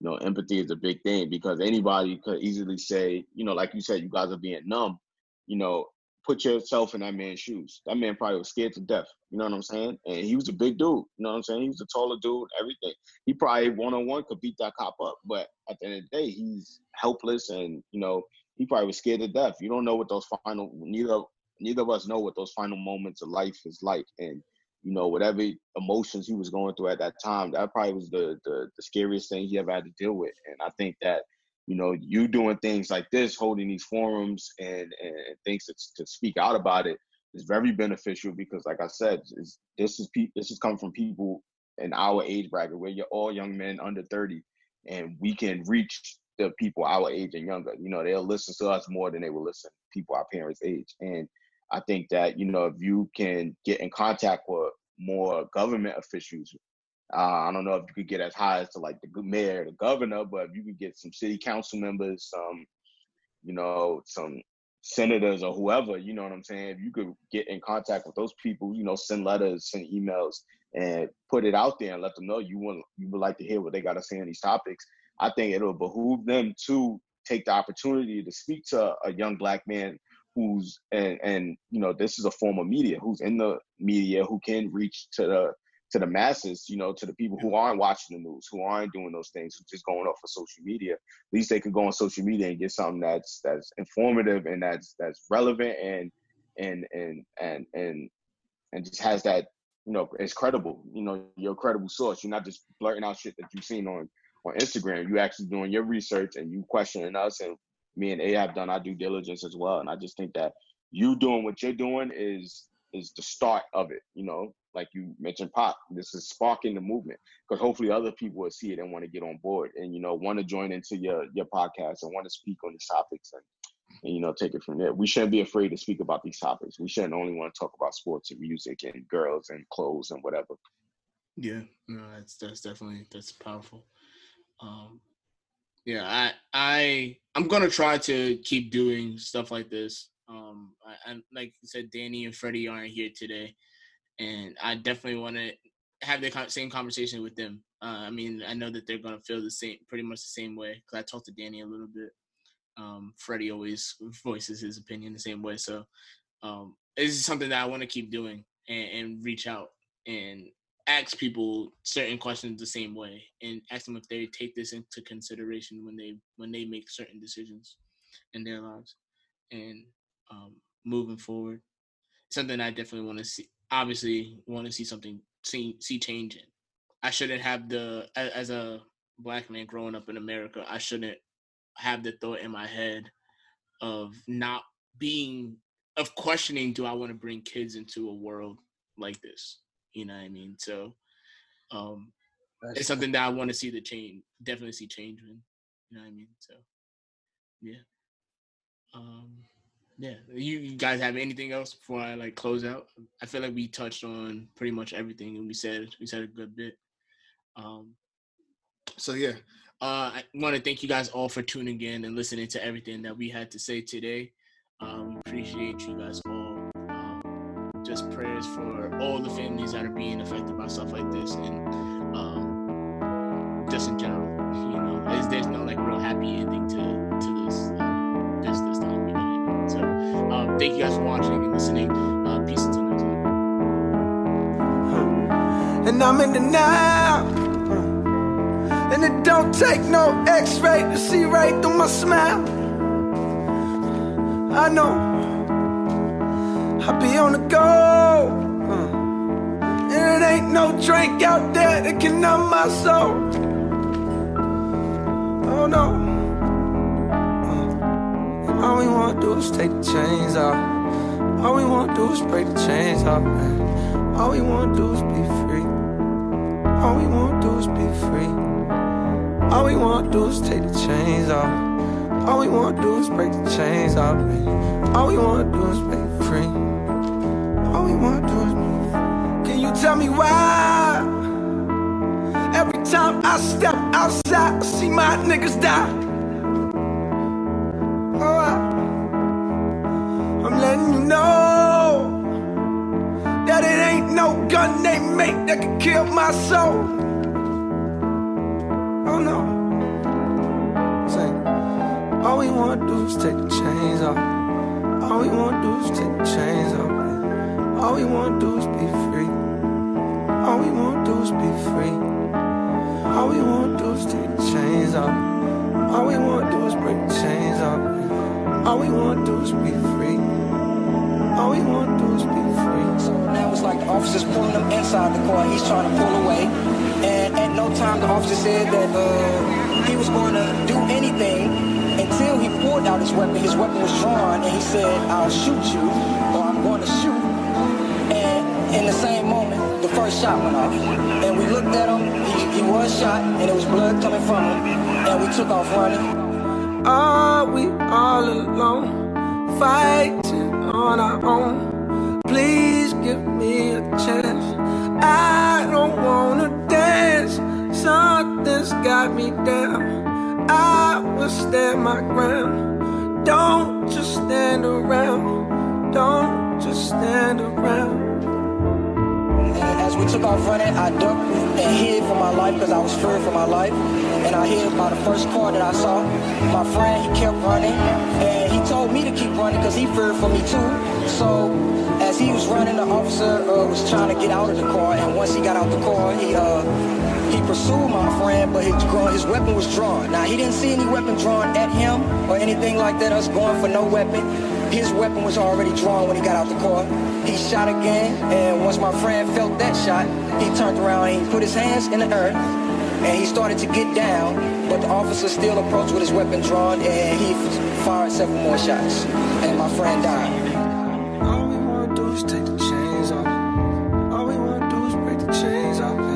you know, empathy is a big thing, because anybody could easily say, you know, like you said, you guys are being numb. You know, put yourself in that man's shoes. That man probably was scared to death. You know what I'm saying? And he was a big dude. You know what I'm saying? He was a taller dude, everything. He probably one-on-one could beat that cop up. But at the end of the day, he's helpless. And, you know, he probably was scared to death. You don't know what those final, neither of us know what those final moments of life is like. And, you know, whatever emotions he was going through at that time, that probably was the scariest thing he ever had to deal with. And I think that, you know, you doing things like this, holding these forums and things to speak out about it, is very beneficial, because, like I said, this is coming from people in our age bracket, where you're all young men under 30, and we can reach the people our age and younger. You know, they'll listen to us more than they will listen to people our parents' age. And I think that, you know, if you can get in contact with more government officials, I don't know if you could get as high as to like the mayor, the governor, but if you could get some city council members, some senators or whoever, you know what I'm saying? If you could get in contact with those people, you know, send letters, send emails, and put it out there and let them know you would like to hear what they got to say on these topics. I think it'll behoove them to take the opportunity to speak to a young black man who's, and you know, this is a form of media, who's in the media, who can reach to the masses, you know, to the people who aren't watching the news, who aren't doing those things, who's just going off of social media. At least they can go on social media and get something that's informative and that's relevant and just has that, you know, it's credible. You know, you're a credible source. You're not just blurting out shit that you've seen on Instagram. You actually doing your research and you questioning us, and me and A have done our due diligence as well. And I just think that you doing what you're doing is the start of it, you know. Like you mentioned, Pop, this is sparking the movement, because hopefully other people will see it and want to get on board and, you know, want to join into your podcast and want to speak on these topics and, you know, take it from there. We shouldn't be afraid to speak about these topics. We shouldn't only want to talk about sports and music and girls and clothes and whatever. Yeah, no, that's definitely, that's powerful. I'm going to try to keep doing stuff like this. I like you said, Danny and Freddie aren't here today, and I definitely want to have the same conversation with them. I mean, I know that they're going to feel the same, pretty much the same way, because I talked to Danny a little bit. Freddie always voices his opinion the same way. So this is something that I want to keep doing and reach out and ask people certain questions the same way and ask them if they take this into consideration when they make certain decisions in their lives. And moving forward, something I definitely want to see. Obviously want to see something, see change in. I shouldn't have as a black man growing up in America, I shouldn't have the thought in my head of questioning, do I want to bring kids into a world like this? You know what I mean? So it's something that I want to see the change, definitely see change in. You know what I mean? So, yeah. Yeah, you guys have anything else before I like close out? I feel like we touched on pretty much everything, and we said a good bit. So yeah, I want to thank you guys all for tuning in and listening to everything that we had to say today. Appreciate you guys all. Just prayers for all the families that are being affected by stuff like this, and just in general, you know, there's no like real happy ending to this. Thank you guys for watching and listening. Peace until next time. And I'm in the now. And it don't take no x-ray to see right through my smile. I know I be on the go, and it ain't no drink out there that can numb my soul. Oh no. All we wanna do is take the chains off. All we wanna do is break the chains off, man. All we wanna do is be free. All we wanna do is be free. All we want to do is take the chains off. All we want to do is break the chains off. All we want to do is be free. All we want to do is be free. Can you tell me why? Every time I step outside, I see my niggas die. Oh, I'm letting you know that it ain't no gun they make that can kill my soul. Oh no. Say, all we wanna do is take the chains off. All we wanna do is take the chains off, man. All we wanna do is be free. All we wanna do is be free. All we wanna do is take the chains off. All we wanna do is break the chains off. All we wanna do is be free. All we wanna do is be free. So now it's like the officer's pulling them inside the car. He's trying to pull away. And at no time the officer said that he was going to do anything until he pulled out his weapon. His weapon was drawn, and he said, "I'll shoot you," or "I'm going to shoot." And in the same moment, the first shot went off. And we looked at him. He was shot, and it was blood coming from him. And we took off running. Are we all alone, fighting on our own? Please give me a chance. I don't wanna dance, something's got me down. I will stand my ground, don't just stand around, don't just stand around. And as we took off running, I ducked and hid for my life because I was fearing for my life. And I hid by the first car that I saw. My friend, he kept running, and he told me to keep running because he feared for me too. So as he was running, the officer was trying to get out of the car, and once he got out the car, he pursued my friend, but his weapon was drawn. Now, he didn't see any weapon drawn at him or anything like that, us going for no weapon. His weapon was already drawn when he got out the car. He shot again, and once my friend felt that shot, he turned around and he put his hands in the earth, and he started to get down, but the officer still approached with his weapon drawn, and he fired several more shots, and my friend died. Take the chains off. All we wanna do is break the chains off.